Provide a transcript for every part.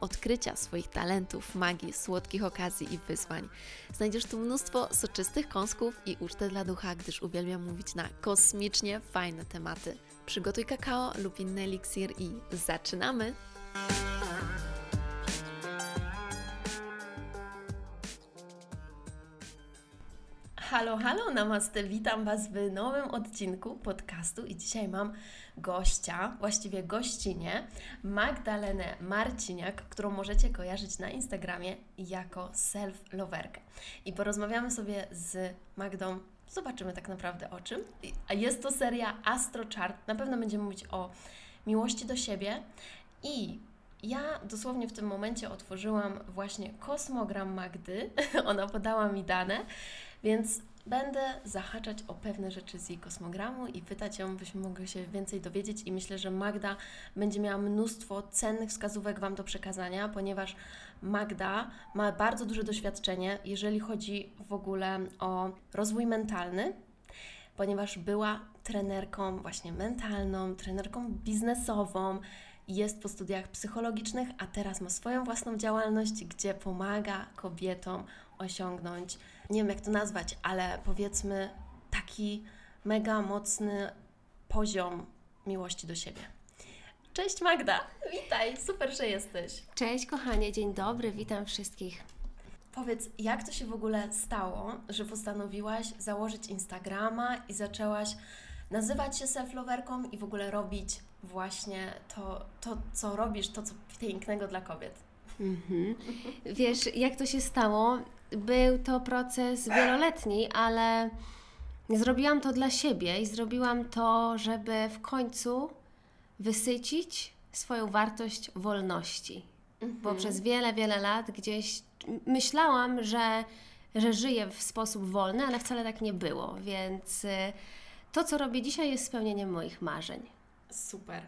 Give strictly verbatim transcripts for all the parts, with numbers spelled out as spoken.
odkrycia swoich talentów, magii, słodkich okazji i wyzwań. Znajdziesz tu mnóstwo soczystych kąsków i ucztę dla ducha, gdyż uwielbiam mówić na kosmicznie fajne tematy. Przygotuj kakao lub inny eliksir i zaczynamy! Halo, halo, namaste, witam Was w nowym odcinku podcastu i dzisiaj mam gościa, właściwie gościnię, Magdalenę Marciniak, którą możecie kojarzyć na Instagramie jako SelfLoverkę. I porozmawiamy sobie z Magdą, zobaczymy tak naprawdę o czym. Jest to seria AstroChart, na pewno będziemy mówić o miłości do siebie i... Ja dosłownie w tym momencie otworzyłam właśnie kosmogram Magdy, ona podała mi dane, więc będę zahaczać o pewne rzeczy z jej kosmogramu i pytać ją, byśmy mogli się więcej dowiedzieć i myślę, że Magda będzie miała mnóstwo cennych wskazówek Wam do przekazania, ponieważ Magda ma bardzo duże doświadczenie, jeżeli chodzi w ogóle o rozwój mentalny, ponieważ była trenerką właśnie mentalną, trenerką biznesową, jest po studiach psychologicznych, a teraz ma swoją własną działalność, gdzie pomaga kobietom osiągnąć, nie wiem jak to nazwać, ale powiedzmy taki mega mocny poziom miłości do siebie. Cześć Magda, witaj, super, że jesteś. Cześć kochanie, dzień dobry, witam wszystkich. Powiedz, jak to się w ogóle stało, że postanowiłaś założyć Instagrama i zaczęłaś nazywać się selflowerką i w ogóle robić właśnie to, to, co robisz, to, co pięknego dla kobiet. Mhm. Wiesz, jak to się stało? Był to proces wieloletni, ale zrobiłam to dla siebie i zrobiłam to, żeby w końcu wysycić swoją wartość wolności. Mhm. Bo przez wiele, wiele lat gdzieś myślałam, że, że żyję w sposób wolny, ale wcale tak nie było, więc... To, co robię dzisiaj, jest spełnieniem moich marzeń. Super.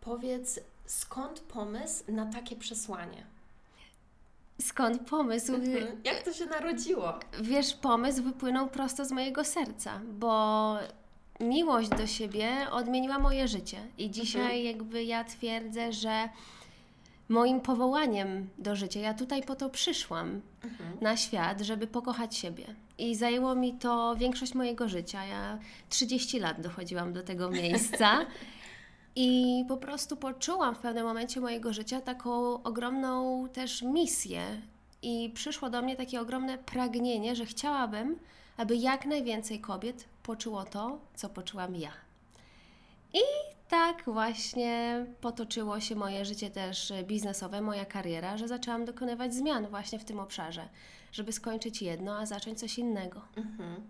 Powiedz, skąd pomysł na takie przesłanie? Skąd pomysł? Jak to się narodziło? Wiesz, pomysł wypłynął prosto z mojego serca, bo miłość do siebie odmieniła moje życie. I dzisiaj jakby ja twierdzę, że moim powołaniem do życia, ja tutaj po to przyszłam mhm. na świat, żeby pokochać siebie. I zajęło mi to większość mojego życia. Ja trzydzieści lat dochodziłam do tego miejsca i po prostu poczułam w pewnym momencie mojego życia taką ogromną też misję i przyszło do mnie takie ogromne pragnienie, że chciałabym, aby jak najwięcej kobiet poczuło to, co poczułam ja. I tak właśnie potoczyło się moje życie też biznesowe, moja kariera, że zaczęłam dokonywać zmian właśnie w tym obszarze, żeby skończyć jedno, a zacząć coś innego. Mhm.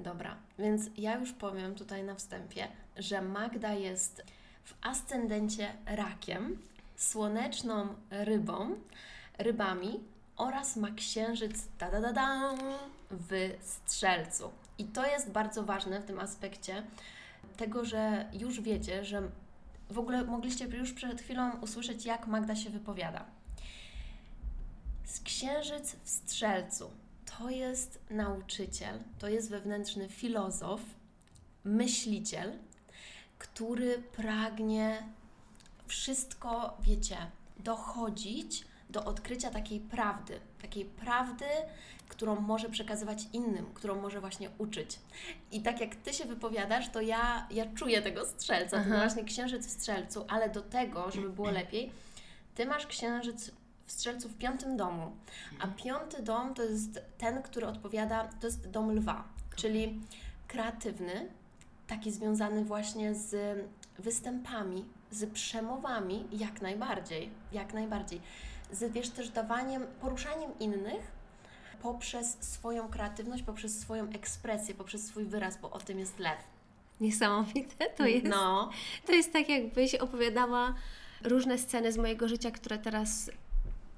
Dobra, więc ja już powiem tutaj na wstępie, że Magda jest w ascendencie rakiem, słoneczną rybą, rybami oraz ma księżyc da, da, da, da, w strzelcu. I to jest bardzo ważne w tym aspekcie, tego, że już wiecie, że w ogóle mogliście już przed chwilą usłyszeć, jak Magda się wypowiada. Księżyc w Strzelcu to jest nauczyciel, to jest wewnętrzny filozof, myśliciel, który pragnie wszystko, wiecie, dochodzić do odkrycia takiej prawdy, takiej prawdy, którą może przekazywać innym, którą może właśnie uczyć. I tak jak Ty się wypowiadasz, to ja, ja czuję tego strzelca, Aha. ten właśnie księżyc w strzelcu, ale do tego, żeby było lepiej, Ty masz księżyc w strzelcu w piątym domu, a piąty dom to jest ten, który odpowiada, to jest dom lwa, czyli kreatywny, taki związany właśnie z występami, z przemowami, jak najbardziej, jak najbardziej. Z, wiesz, też dawaniem, poruszaniem innych poprzez swoją kreatywność, poprzez swoją ekspresję, poprzez swój wyraz, bo o tym jest lew. Niesamowite to jest. No. To jest tak, jakbyś opowiadała różne sceny z mojego życia, które teraz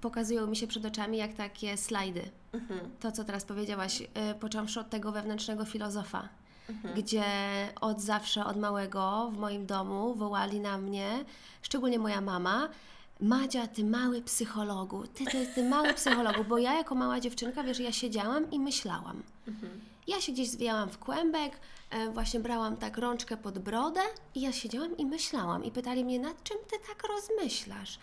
pokazują mi się przed oczami jak takie slajdy. Mhm. To, co teraz powiedziałaś, począwszy od tego wewnętrznego filozofa, mhm. gdzie od zawsze, od małego w moim domu wołali na mnie, szczególnie moja mama, Madzia, ty mały psychologu, ty, ty, ty mały psychologu, bo ja jako mała dziewczynka, wiesz, ja siedziałam i myślałam. Mhm. Ja się gdzieś zwijałam w kłębek, właśnie brałam tak rączkę pod brodę i ja siedziałam i myślałam. I pytali mnie, nad czym ty tak rozmyślasz?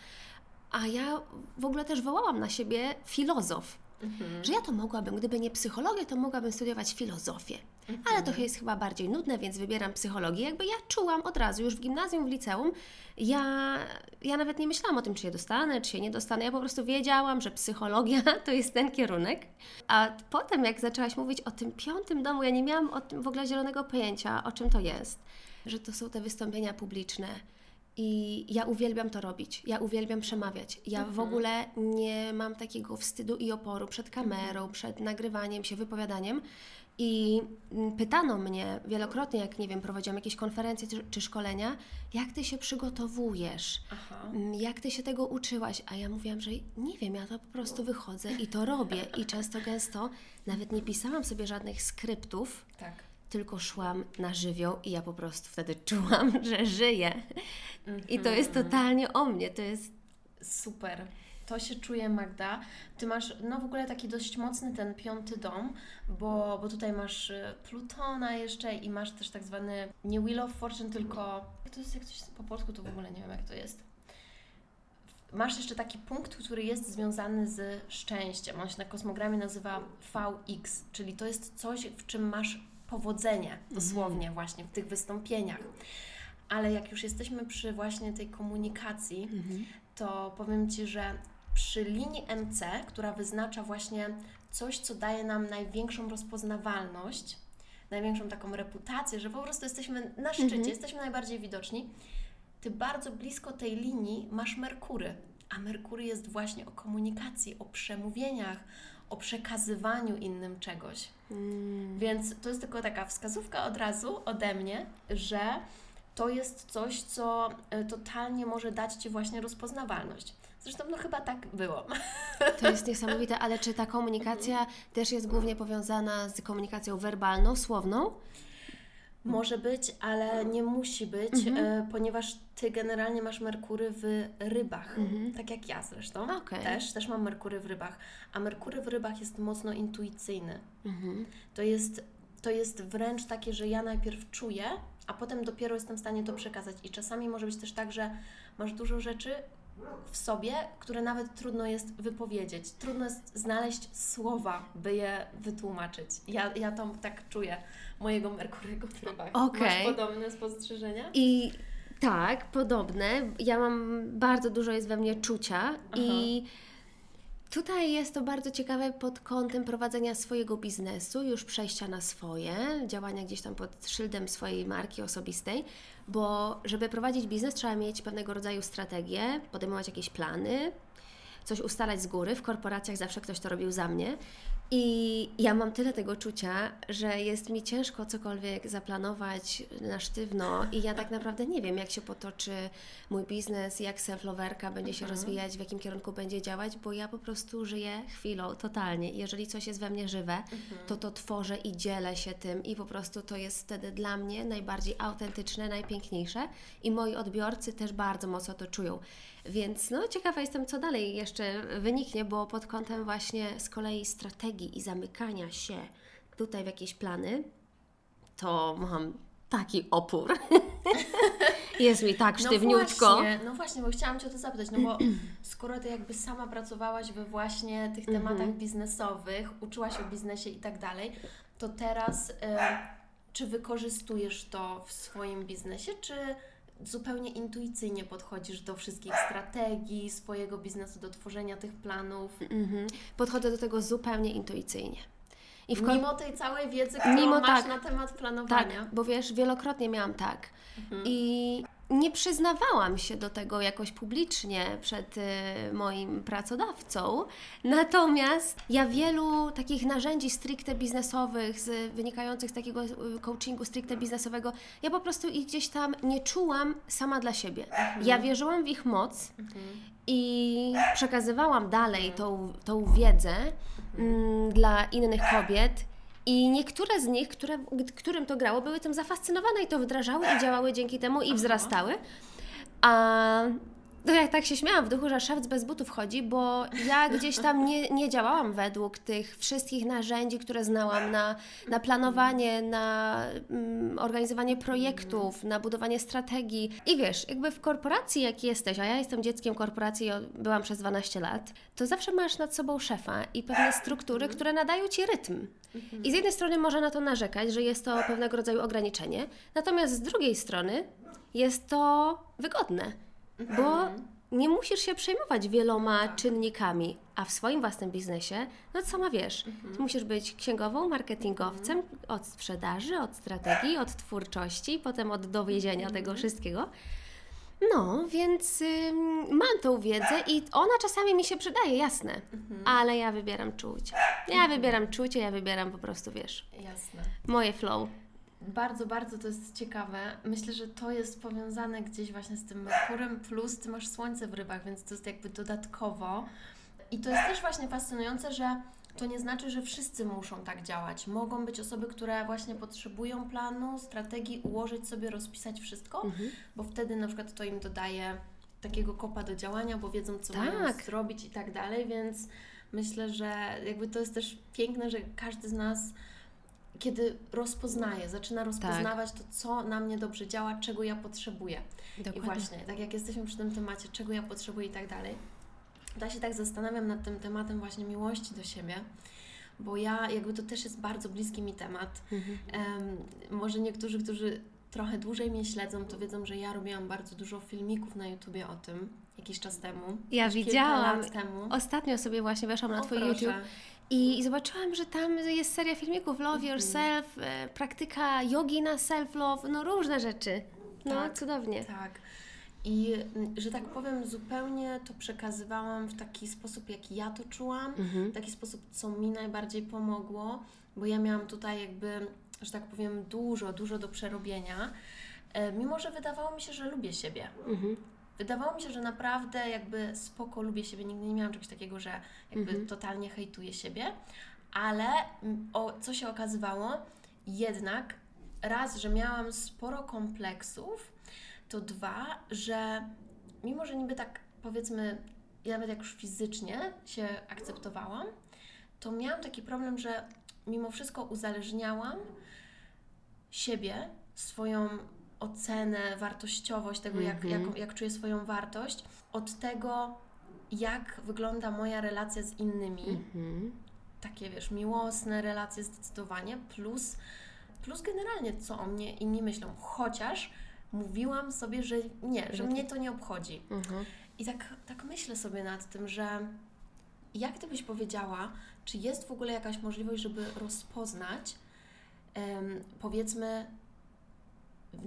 A ja w ogóle też wołałam na siebie filozof, mhm. że ja to mogłabym, gdyby nie psychologię, to mogłabym studiować filozofię. Mhm. Ale to jest chyba bardziej nudne, więc wybieram psychologię. Jakby ja czułam od razu, już w gimnazjum, w liceum, ja, ja nawet nie myślałam o tym, czy się dostanę, czy się nie dostanę. Ja po prostu wiedziałam, że psychologia to jest ten kierunek. A potem, jak zaczęłaś mówić o tym piątym domu, ja nie miałam o tym w ogóle zielonego pojęcia, o czym to jest, że to są te wystąpienia publiczne. I ja uwielbiam to robić, ja uwielbiam przemawiać. Ja mhm. w ogóle nie mam takiego wstydu i oporu przed kamerą, mhm. przed nagrywaniem się, wypowiadaniem. I pytano mnie wielokrotnie, jak nie wiem, prowadziłam jakieś konferencje czy, czy szkolenia, jak ty się przygotowujesz, Aha. jak ty się tego uczyłaś, a ja mówiłam, że nie wiem, ja to po prostu wychodzę i to robię. I często gęsto nawet nie pisałam sobie żadnych skryptów, tak. tylko szłam na żywioł i ja po prostu wtedy czułam, że żyję. Mhm. I to jest totalnie o mnie, to jest super. To się czuje, Magda. Ty masz no w ogóle taki dość mocny ten piąty dom, bo, bo tutaj masz Plutona jeszcze i masz też tak zwany nie Wheel of Fortune, tylko jak to jest jak coś po polsku, to w ogóle nie wiem jak to jest. Masz jeszcze taki punkt, który jest związany z szczęściem. On się na kosmogramie nazywa V X, czyli to jest coś, w czym masz powodzenie, dosłownie właśnie w tych wystąpieniach. Ale jak już jesteśmy przy właśnie tej komunikacji, mhm. to powiem Ci, że przy linii M C, która wyznacza właśnie coś, co daje nam największą rozpoznawalność, największą taką reputację, że po prostu jesteśmy na szczycie, mhm. jesteśmy najbardziej widoczni, Ty bardzo blisko tej linii masz Merkury, a Merkury jest właśnie o komunikacji, o przemówieniach, o przekazywaniu innym czegoś. Mm. Więc to jest tylko taka wskazówka od razu ode mnie, że to jest coś, co totalnie może dać Ci właśnie rozpoznawalność. Zresztą no chyba tak było. To jest niesamowite, ale czy ta komunikacja też jest głównie powiązana z komunikacją werbalną, słowną? Może być, ale nie musi być, mhm. ponieważ Ty generalnie masz Merkury w rybach, mhm. tak jak ja zresztą, okay. też, też mam Merkury w rybach, a Merkury w rybach jest mocno intuicyjny. Mhm. To jest, to jest wręcz takie, że ja najpierw czuję, a potem dopiero jestem w stanie to przekazać. I czasami może być też tak, że masz dużo rzeczy w sobie, które nawet trudno jest wypowiedzieć. Trudno jest znaleźć słowa, by je wytłumaczyć. Ja, ja to tak czuję, mojego Merkurego w rybach. Okay. Masz podobne spostrzeżenia? I tak, podobne. Ja mam, bardzo dużo jest we mnie czucia. Aha. I tutaj jest to bardzo ciekawe pod kątem prowadzenia swojego biznesu, już przejścia na swoje, działania gdzieś tam pod szyldem swojej marki osobistej, bo żeby prowadzić biznes, trzeba mieć pewnego rodzaju strategię, podejmować jakieś plany, coś ustalać z góry. W korporacjach zawsze ktoś to robił za mnie i ja mam tyle tego czucia, że jest mi ciężko cokolwiek zaplanować na sztywno i ja tak naprawdę nie wiem, jak się potoczy mój biznes, jak self-loverka będzie się mhm. rozwijać, w jakim kierunku będzie działać, bo ja po prostu żyję chwilą totalnie. Jeżeli coś jest we mnie żywe, mhm. to to tworzę i dzielę się tym i po prostu to jest wtedy dla mnie najbardziej autentyczne, najpiękniejsze i moi odbiorcy też bardzo mocno to czują. Więc no, ciekawa jestem, co dalej jeszcze wyniknie, bo pod kątem właśnie z kolei strategii i zamykania się tutaj w jakieś plany, to mam taki opór. Jest mi tak sztywniutko. No właśnie, no właśnie, bo chciałam Cię o to zapytać, no bo skoro Ty jakby sama pracowałaś we właśnie tych tematach biznesowych, uczyłaś o biznesie i tak dalej, to teraz y, czy wykorzystujesz to w swoim biznesie, czy zupełnie intuicyjnie podchodzisz do wszystkich strategii, swojego biznesu, do tworzenia tych planów? Mm-hmm. Podchodzę do tego zupełnie intuicyjnie. I w mimo kon... tej całej wiedzy, którą mimo masz tak, na temat planowania? Tak, bo wiesz, wielokrotnie miałam tak. Mhm. I nie przyznawałam się do tego jakoś publicznie przed y, moim pracodawcą, natomiast ja wielu takich narzędzi stricte biznesowych, z, wynikających z takiego coachingu stricte biznesowego, ja po prostu ich gdzieś tam nie czułam sama dla siebie. Mhm. Ja wierzyłam w ich moc mhm. i przekazywałam dalej tą, tą wiedzę mhm. m, dla innych kobiet. I niektóre z nich, które, którym to grało, były tym zafascynowane i to wdrażały i działały dzięki temu i wzrastały. A to ja tak się śmiałam w duchu, że szewc bez butów chodzi, bo ja gdzieś tam nie, nie działałam według tych wszystkich narzędzi, które znałam na, na planowanie, na mm, organizowanie projektów, na budowanie strategii. I wiesz, jakby w korporacji jak jesteś, a ja jestem dzieckiem korporacji, byłam przez dwanaście lat, to zawsze masz nad sobą szefa i pewne struktury, które nadają ci rytm. I z jednej strony można na to narzekać, że jest to pewnego rodzaju ograniczenie, natomiast z drugiej strony jest to wygodne. Bo nie musisz się przejmować wieloma czynnikami, a w swoim własnym biznesie, no co ma wiesz, ty musisz być księgową, marketingowcem, od sprzedaży, od strategii, od twórczości, potem od dowiezienia tego wszystkiego. No, więc y, mam tą wiedzę i ona czasami mi się przydaje, jasne, mhm. ale ja wybieram czucie. Ja mhm. wybieram czucie, ja wybieram po prostu, wiesz, jasne. Moje flow. Bardzo, bardzo to jest ciekawe. Myślę, że to jest powiązane gdzieś właśnie z tym Merkurem, plus ty masz słońce w rybach, więc to jest jakby dodatkowo. I to jest też właśnie fascynujące, że to nie znaczy, że wszyscy muszą tak działać. Mogą być osoby, które właśnie potrzebują planu, strategii, ułożyć sobie, rozpisać wszystko, mhm. bo wtedy na przykład to im dodaje takiego kopa do działania, bo wiedzą, co tak. mają zrobić i tak dalej, więc myślę, że jakby to jest też piękne, że każdy z nas kiedy rozpoznaje, zaczyna rozpoznawać tak. to, co na mnie dobrze działa, czego ja potrzebuję. Dokładnie. I właśnie, tak jak jesteśmy przy tym temacie, czego ja potrzebuję i tak dalej, to ja się tak zastanawiam nad tym tematem właśnie miłości do siebie, bo ja, jakby to też jest bardzo bliski mi temat. Mhm. Um, może niektórzy, którzy trochę dłużej mnie śledzą, to wiedzą, że ja robiłam bardzo dużo filmików na YouTubie o tym jakiś czas temu. Ja widziałam. Kilka lat temu. Ostatnio sobie właśnie weszłam na o, Twój proszę. YouTube. I zobaczyłam, że tam jest seria filmików Love mhm. Yourself, e, praktyka jogi na self-love, no różne rzeczy. No tak, cudownie. Tak. I że tak powiem, zupełnie to przekazywałam w taki sposób, jak ja to czułam, mhm. w taki sposób, co mi najbardziej pomogło, bo ja miałam tutaj jakby, że tak powiem, dużo, dużo do przerobienia, e, mimo że wydawało mi się, że lubię siebie. Mhm. Wydawało mi się, że naprawdę jakby spoko lubię siebie, nigdy nie miałam czegoś takiego, że jakby mhm. totalnie hejtuję siebie, ale o, co się okazywało, jednak raz, że miałam sporo kompleksów, to dwa, że mimo, że niby tak powiedzmy, nawet jak już fizycznie się akceptowałam, to miałam taki problem, że mimo wszystko uzależniałam siebie, swoją ocenę, wartościowość tego, jak, mm-hmm. jak, jak czuję swoją wartość, od tego, jak wygląda moja relacja z innymi. Mm-hmm. Takie, wiesz, miłosne relacje zdecydowanie, plus, plus generalnie, co o mnie inni myślą. Chociaż mówiłam sobie, że nie, że mnie to nie obchodzi. Mm-hmm. I tak, tak myślę sobie nad tym, że jak Ty byś powiedziała, czy jest w ogóle jakaś możliwość, żeby rozpoznać, um, powiedzmy,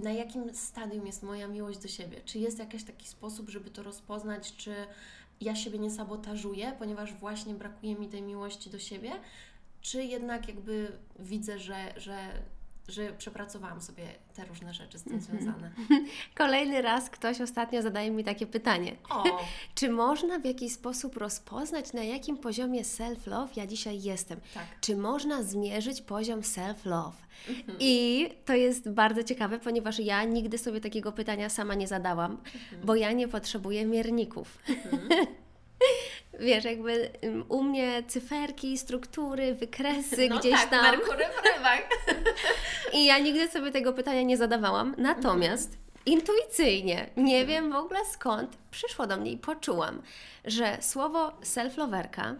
na jakim stadium jest moja miłość do siebie? Czy jest jakiś taki sposób, żeby to rozpoznać, czy ja siebie nie sabotażuję, ponieważ właśnie brakuje mi tej miłości do siebie, czy jednak jakby widzę, że, że, że przepracowałam sobie te różne rzeczy z tym związane? Kolejny raz ktoś ostatnio zadaje mi takie pytanie. O. Czy można w jakiś sposób rozpoznać, na jakim poziomie self-love ja dzisiaj jestem? Tak. Czy można zmierzyć poziom self-love? Mhm. I to jest bardzo ciekawe, ponieważ ja nigdy sobie takiego pytania sama nie zadałam, mhm. bo ja nie potrzebuję mierników. Mhm. Wiesz, jakby u mnie cyferki, struktury, wykresy no gdzieś tak, tam. Merkury w rybach. I ja nigdy sobie tego pytania nie zadawałam, natomiast mm-hmm. intuicyjnie, nie mm-hmm. wiem w ogóle skąd, przyszło do mnie i poczułam, że słowo selflowerka,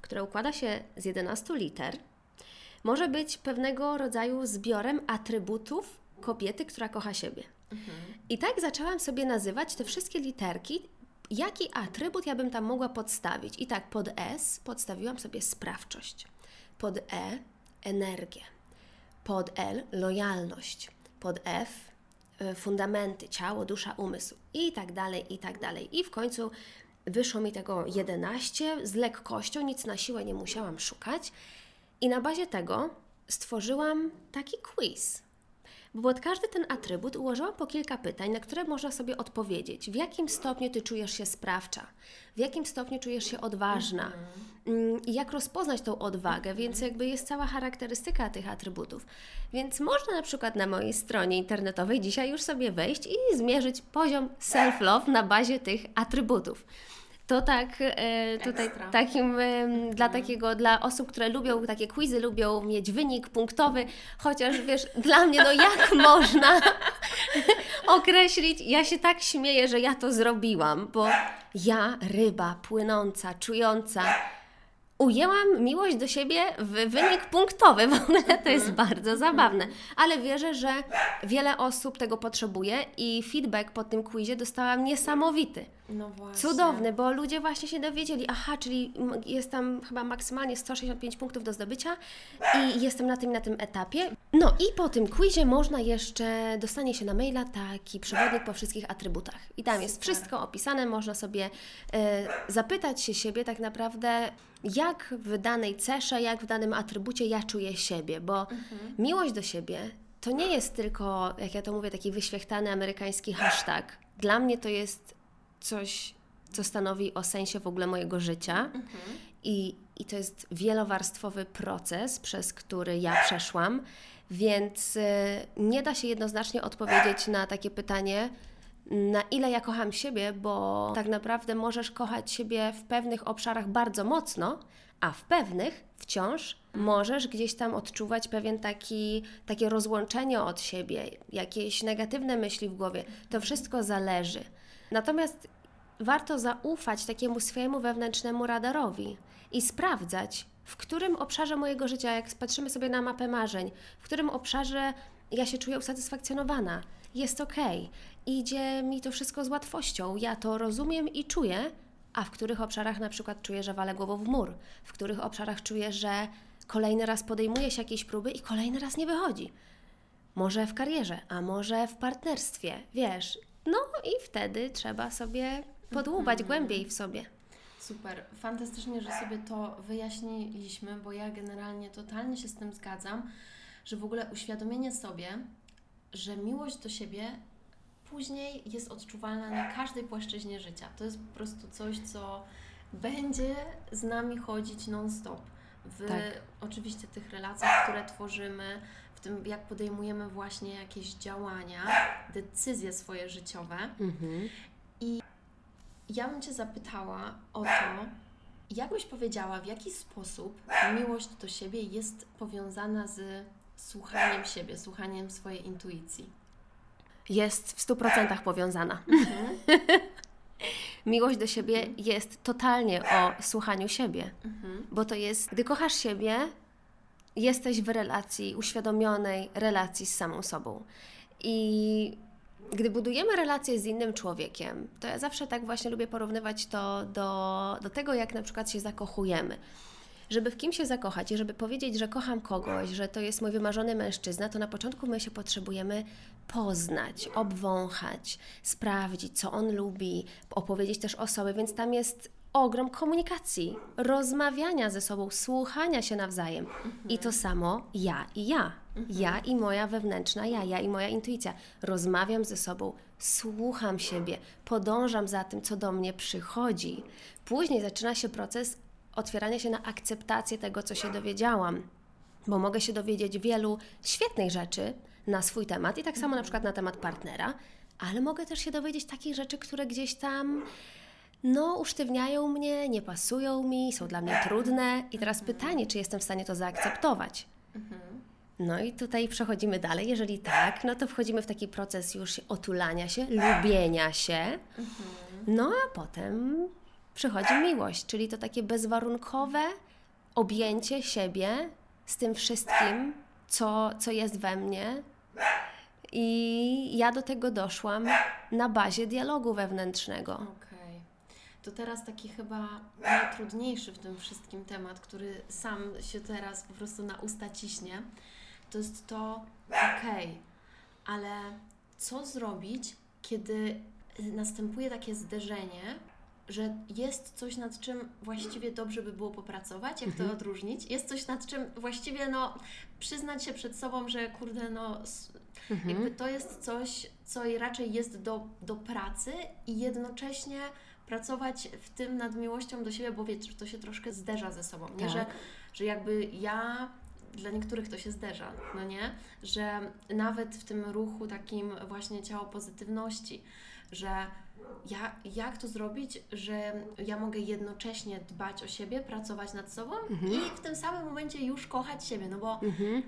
które układa się z jedenastu liter, może być pewnego rodzaju zbiorem atrybutów kobiety, która kocha siebie. Mm-hmm. I tak zaczęłam sobie nazywać te wszystkie literki, jaki atrybut ja bym tam mogła podstawić. I tak pod S podstawiłam sobie sprawczość, pod E energię, pod L lojalność, pod F fundamenty, ciało, dusza, umysł i tak dalej, i tak dalej. I w końcu wyszło mi tego jedenaście z lekkością, nic na siłę nie musiałam szukać i na bazie tego stworzyłam taki quiz. Bo pod każdy ten atrybut ułożyłam po kilka pytań, na które można sobie odpowiedzieć. W jakim stopniu Ty czujesz się sprawcza? W jakim stopniu czujesz się odważna? I jak rozpoznać tą odwagę? Więc jakby jest cała charakterystyka tych atrybutów. Więc można na przykład na mojej stronie internetowej dzisiaj już sobie wejść i zmierzyć poziom self-love na bazie tych atrybutów. To tak e, tutaj takim, e, dla takiego, dla osób, które lubią takie quizy, lubią mieć wynik punktowy, chociaż wiesz, dla mnie no jak można określić, ja się tak śmieję, że ja to zrobiłam, bo ja, ryba płynąca, czująca, ujęłam miłość do siebie w wynik punktowy, w ogóle to jest bardzo zabawne, ale wierzę, że wiele osób tego potrzebuje i feedback po tym quizie dostałam niesamowity. No właśnie. Cudowny, bo ludzie właśnie się dowiedzieli, aha, czyli jest tam chyba maksymalnie sto sześćdziesiąt pięć punktów do zdobycia i jestem na tym na tym etapie. No i po tym quizie można jeszcze, dostanie się na maila taki przewodnik po wszystkich atrybutach i tam jest wszystko opisane, można sobie y, zapytać się siebie tak naprawdę, jak w danej cesze, jak w danym atrybucie ja czuję siebie, bo mhm. miłość do siebie to nie jest tylko, jak ja to mówię, taki wyświechtany amerykański hashtag. Dla mnie to jest coś, co stanowi o sensie w ogóle mojego życia mhm. I, i to jest wielowarstwowy proces, przez który ja przeszłam, więc nie da się jednoznacznie odpowiedzieć na takie pytanie, na ile ja kocham siebie, bo tak naprawdę możesz kochać siebie w pewnych obszarach bardzo mocno, a w pewnych wciąż możesz gdzieś tam odczuwać pewien taki, takie rozłączenie od siebie, jakieś negatywne myśli w głowie. To wszystko zależy. Natomiast warto zaufać takiemu swojemu wewnętrznemu radarowi i sprawdzać, w którym obszarze mojego życia, jak patrzymy sobie na mapę marzeń, w którym obszarze ja się czuję usatysfakcjonowana, jest okej, okay, idzie mi to wszystko z łatwością, ja to rozumiem i czuję, a w których obszarach na przykład czuję, że walę głową w mur, w których obszarach czuję, że kolejny raz podejmuję się jakieś próby i kolejny raz nie wychodzi. Może w karierze, a może w partnerstwie, wiesz. No i wtedy trzeba sobie podłubać mm-hmm. głębiej w sobie. Super, fantastycznie, że sobie to wyjaśniliśmy, bo ja generalnie totalnie się z tym zgadzam, że w ogóle uświadomienie sobie, że miłość do siebie później jest odczuwalna na każdej płaszczyźnie życia. To jest po prostu coś, co będzie z nami chodzić non-stop. W tak. oczywiście tych relacjach, które tworzymy, w tym jak podejmujemy właśnie jakieś działania, decyzje swoje życiowe. Mhm. I ja bym Cię zapytała o to, jak byś powiedziała, w jaki sposób miłość do siebie jest powiązana z słuchaniem siebie, słuchaniem swojej intuicji? Jest w stu procentach powiązana. Mhm. Miłość do siebie mhm. jest totalnie o słuchaniu siebie, mhm. bo to jest, gdy kochasz siebie, jesteś w relacji, uświadomionej relacji z samą sobą. I gdy budujemy relacje z innym człowiekiem, to ja zawsze tak właśnie lubię porównywać to do, do tego, jak na przykład się zakochujemy. Żeby w kim się zakochać i żeby powiedzieć, że kocham kogoś, że to jest mój wymarzony mężczyzna, to na początku my się potrzebujemy poznać, obwąchać, sprawdzić, co on lubi, opowiedzieć też o sobie, więc tam jest ogrom komunikacji, rozmawiania ze sobą, słuchania się nawzajem. Mhm. I to samo ja i ja, mhm. ja i moja wewnętrzna ja, ja i moja intuicja. Rozmawiam ze sobą, słucham siebie, podążam za tym, co do mnie przychodzi. Później zaczyna się proces otwieranie się na akceptację tego, co się dowiedziałam, bo mogę się dowiedzieć wielu świetnych rzeczy na swój temat i tak samo na przykład na temat partnera, ale mogę też się dowiedzieć takich rzeczy, które gdzieś tam no, usztywniają mnie, nie pasują mi, są dla mnie trudne i teraz pytanie, czy jestem w stanie to zaakceptować. No i tutaj przechodzimy dalej, jeżeli tak, no to wchodzimy w taki proces już otulania się, lubienia się, no a potem przychodzi miłość, czyli to takie bezwarunkowe objęcie siebie z tym wszystkim, co, co jest we mnie. I ja do tego doszłam na bazie dialogu wewnętrznego. Okej. To teraz taki chyba najtrudniejszy w tym wszystkim temat, który sam się teraz po prostu na usta ciśnie, to jest to okej, ale co zrobić, kiedy następuje takie zderzenie, że jest coś, nad czym właściwie dobrze by było popracować, jak to odróżnić, jest coś, nad czym właściwie no, przyznać się przed sobą, że kurde, no jakby to jest coś, co raczej jest do, do pracy i jednocześnie pracować w tym nad miłością do siebie, bo wiecie, że to się troszkę zderza ze sobą, nie? Tak. Że, że jakby ja... Dla niektórych to się zderza, no nie? Że nawet w tym ruchu takim właśnie ciało pozytywności, że ja, jak to zrobić, że ja mogę jednocześnie dbać o siebie, pracować nad sobą mhm. i w tym samym momencie już kochać siebie, no bo mhm.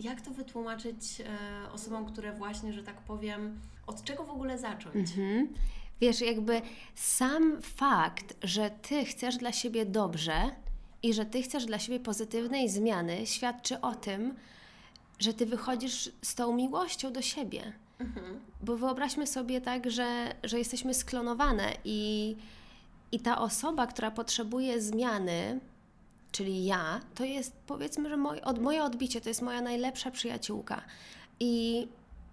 jak to wytłumaczyć e, osobom, które właśnie, że tak powiem, od czego w ogóle zacząć? Mhm. Wiesz, jakby sam fakt, że Ty chcesz dla siebie dobrze, i że Ty chcesz dla siebie pozytywnej zmiany, świadczy o tym, że Ty wychodzisz z tą miłością do siebie. Mhm. Bo wyobraźmy sobie tak, że, że jesteśmy sklonowane i, i ta osoba, która potrzebuje zmiany, czyli ja, to jest powiedzmy, że moj, od, moje odbicie, to jest moja najlepsza przyjaciółka. I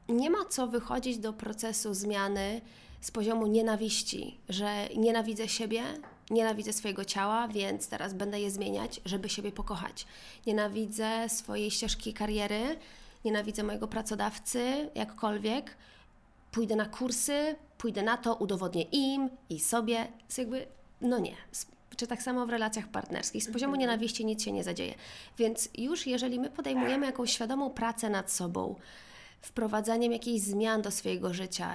nie ma co wychodzić do procesu zmiany z poziomu nienawiści, że nienawidzę siebie, nienawidzę swojego ciała, więc teraz będę je zmieniać, żeby siebie pokochać. Nienawidzę swojej ścieżki kariery, nienawidzę mojego pracodawcy, jakkolwiek. Pójdę na kursy, pójdę na to, udowodnię im i sobie. Jest jakby, no nie. Czy tak samo w relacjach partnerskich. Z poziomu nienawiści nic się nie zadzieje. Więc już jeżeli my podejmujemy jakąś świadomą pracę nad sobą, wprowadzaniem jakichś zmian do swojego życia,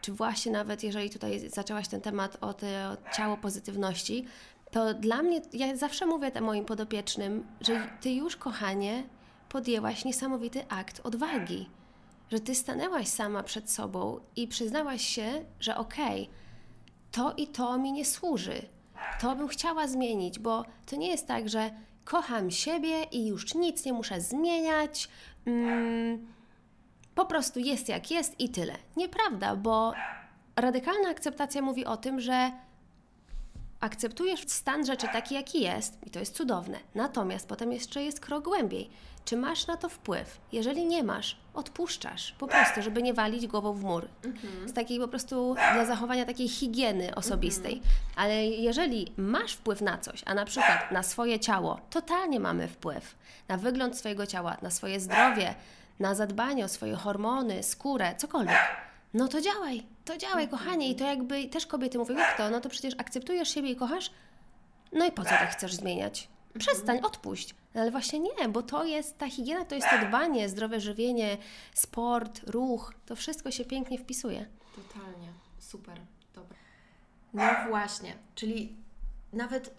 czy właśnie nawet jeżeli tutaj zaczęłaś ten temat o, te, o ciało pozytywności, to dla mnie, ja zawsze mówię tym moim podopiecznym, że Ty już, kochanie, podjęłaś niesamowity akt odwagi, że Ty stanęłaś sama przed sobą i przyznałaś się, że okej, okay, to i to mi nie służy, to bym chciała zmienić, bo to nie jest tak, że kocham siebie i już nic nie muszę zmieniać, mm, po prostu jest jak jest i tyle. Nieprawda, bo radykalna akceptacja mówi o tym, że akceptujesz stan rzeczy taki, jaki jest i to jest cudowne. Natomiast potem jeszcze jest krok głębiej. Czy masz na to wpływ? Jeżeli nie masz, odpuszczasz po prostu, żeby nie walić głową w mur. Mhm. Z takiej po prostu dla zachowania takiej higieny osobistej. Mhm. Ale jeżeli masz wpływ na coś, a na przykład na swoje ciało, totalnie mamy wpływ. Na wygląd swojego ciała, na swoje zdrowie, na zadbanie o swoje hormony, skórę, cokolwiek, no to działaj, to działaj, kochanie. I to jakby też kobiety mówią, jak to, no to przecież akceptujesz siebie i kochasz, no i po co tak chcesz zmieniać? Przestań, odpuść. No ale właśnie nie, bo to jest, ta higiena to jest to dbanie, zdrowe żywienie, sport, ruch, to wszystko się pięknie wpisuje. Totalnie, super, dobra. No właśnie, czyli nawet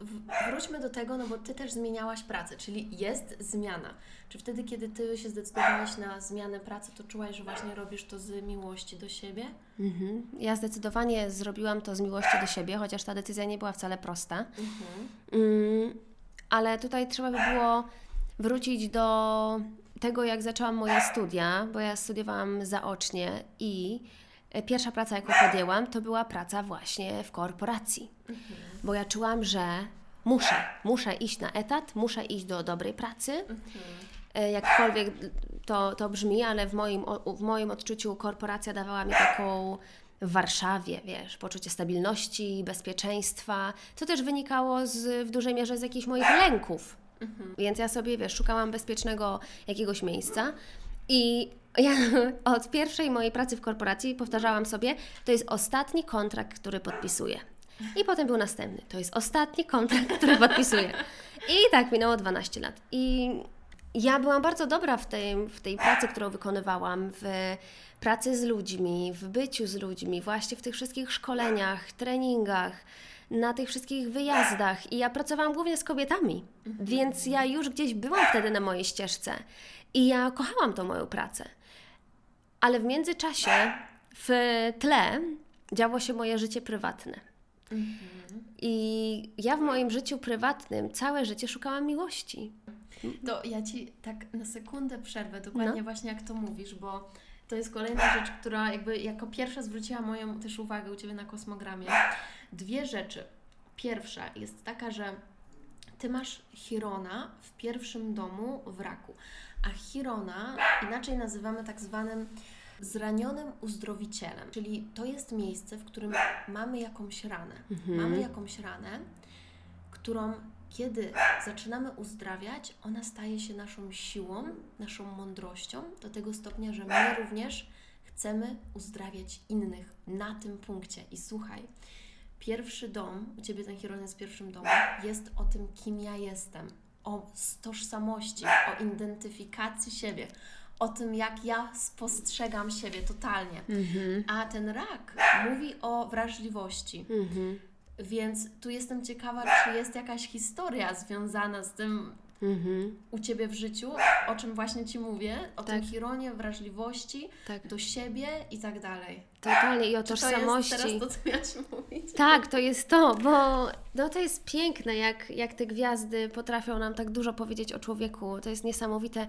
wróćmy do tego, no bo Ty też zmieniałaś pracę, czyli jest zmiana. Czy wtedy, kiedy Ty się zdecydowałaś na zmianę pracy, to czułaś, że właśnie robisz to z miłości do siebie? Mhm. Ja zdecydowanie zrobiłam to z miłości do siebie, chociaż ta decyzja nie była wcale prosta. Mhm. Mm, ale tutaj trzeba by było wrócić do tego, jak zaczęłam moje studia, bo ja studiowałam zaocznie i... Pierwsza praca, jaką podjęłam, to była praca właśnie w korporacji, mhm. bo ja czułam, że muszę, muszę iść na etat, muszę iść do dobrej pracy, mhm. jakkolwiek to, to brzmi, ale w moim, w moim odczuciu korporacja dawała mi taką w Warszawie, wiesz, poczucie stabilności, bezpieczeństwa, co też wynikało z, w dużej mierze z jakichś moich lęków, mhm. więc ja sobie, wiesz, szukałam bezpiecznego jakiegoś miejsca i ja od pierwszej mojej pracy w korporacji powtarzałam sobie, to jest ostatni kontrakt, który podpisuję. I potem był następny, to jest ostatni kontrakt, który podpisuję. I tak minęło dwanaście lat. I ja byłam bardzo dobra w tej, w tej pracy, którą wykonywałam, w pracy z ludźmi, w byciu z ludźmi, właśnie w tych wszystkich szkoleniach, treningach, na tych wszystkich wyjazdach. I ja pracowałam głównie z kobietami, więc ja już gdzieś byłam wtedy na mojej ścieżce. I ja kochałam tą moją pracę. Ale w międzyczasie, w tle, działo się moje życie prywatne. Mhm. I ja w moim życiu prywatnym całe życie szukałam miłości. To ja Ci tak na sekundę przerwę, dokładnie no. właśnie jak to mówisz, bo to jest kolejna rzecz, która jakby jako pierwsza zwróciła moją też uwagę u Ciebie na kosmogramie. Dwie rzeczy. Pierwsza jest taka, że Ty masz Chirona w pierwszym domu w Raku, a Chirona inaczej nazywamy tak zwanym zranionym uzdrowicielem, czyli to jest miejsce, w którym mamy jakąś ranę. Mhm. Mamy jakąś ranę, którą kiedy zaczynamy uzdrawiać, ona staje się naszą siłą, naszą mądrością, do tego stopnia, że my również chcemy uzdrawiać innych na tym punkcie. I słuchaj, pierwszy dom, u Ciebie ten Chiron jest pierwszym domem, jest o tym, kim ja jestem, o tożsamości, o identyfikacji siebie, o tym, jak ja spostrzegam siebie totalnie. Mhm. A ten rak mówi o wrażliwości. Mhm. Więc tu jestem ciekawa, czy jest jakaś historia związana z tym mhm. u Ciebie w życiu, o czym właśnie Ci mówię, o tak. tym Chironie, wrażliwości, tak. do siebie i tak dalej. Totalnie i o tożsamości. Czy to jest teraz to, co miałaś mówić? Tak, to jest to, bo no, to jest piękne, jak, jak te gwiazdy potrafią nam tak dużo powiedzieć o człowieku. To jest niesamowite.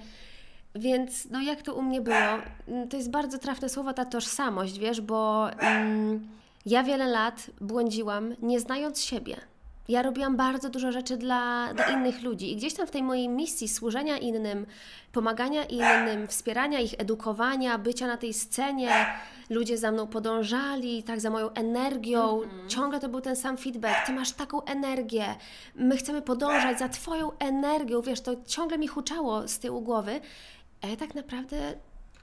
Więc no jak to u mnie było, to jest bardzo trafne słowo, ta tożsamość, wiesz, bo... Mm, ja wiele lat błądziłam, nie znając siebie. Ja robiłam bardzo dużo rzeczy dla, dla innych ludzi i gdzieś tam w tej mojej misji służenia innym, pomagania innym, wspierania ich, edukowania, bycia na tej scenie, ludzie za mną podążali, tak za moją energią, mm-hmm. ciągle to był ten sam feedback, ty masz taką energię, my chcemy podążać za twoją energią, wiesz, to ciągle mi huczało z tyłu głowy, a ja tak naprawdę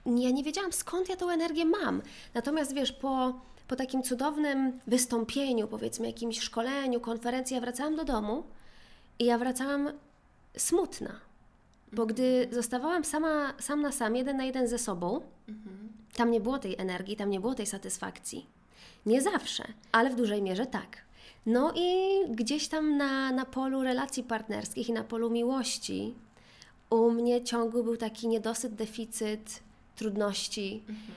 ja nie wiedziałam, skąd ja tą energię mam. Natomiast wiesz, po... Po takim cudownym wystąpieniu, powiedzmy jakimś szkoleniu, konferencji, ja wracałam do domu i ja wracałam smutna. Bo gdy zostawałam sama, sam na sam, jeden na jeden ze sobą, mhm. tam nie było tej energii, tam nie było tej satysfakcji. Nie zawsze, ale w dużej mierze tak. No i gdzieś tam na, na polu relacji partnerskich i na polu miłości u mnie ciągle był taki niedosyt, deficyt, trudności. Mhm.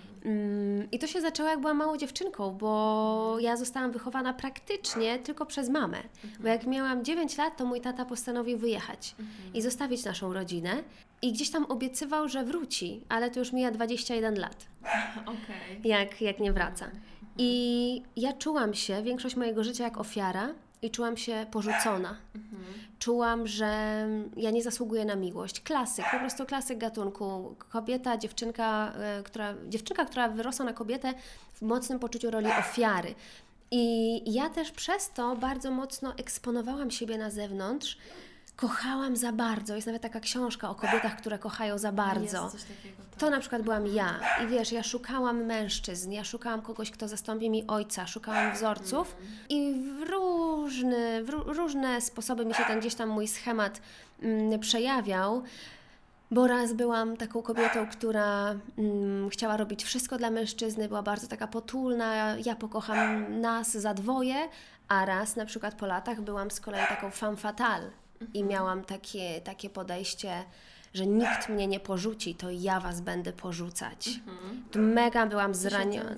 I to się zaczęło, jak byłam małą dziewczynką, bo ja zostałam wychowana praktycznie tylko przez mamę. Mhm. Bo jak miałam dziewięć lat, to mój tata postanowił wyjechać mhm. i zostawić naszą rodzinę. I gdzieś tam obiecywał, że wróci, ale to już mija dwadzieścia jeden lat, okay. jak, jak nie wraca. Mhm. I ja czułam się większość mojego życia jak ofiara i czułam się porzucona. Mhm. Czułam, że ja nie zasługuję na miłość. Klasyk, po prostu klasyk gatunku. Kobieta, dziewczynka, która, dziewczynka, która wyrosła na kobietę w mocnym poczuciu roli ofiary. I ja też przez to bardzo mocno eksponowałam siebie na zewnątrz. Kochałam za bardzo. Jest nawet taka książka o kobietach, które kochają za bardzo. Jest coś takiego, tak. To na przykład byłam ja. I wiesz, ja szukałam mężczyzn, ja szukałam kogoś, kto zastąpi mi ojca, szukałam wzorców mm. i w, różny, w różne sposoby mi się ten gdzieś tam mój schemat m, przejawiał. Bo raz byłam taką kobietą, która mm, chciała robić wszystko dla mężczyzny, była bardzo taka potulna, ja pokocham nas za dwoje, a raz na przykład po latach byłam z kolei taką femme fatale. I miałam takie, takie podejście, że nikt mnie nie porzuci, to ja was będę porzucać. Mm-hmm. Mega byłam zraniona.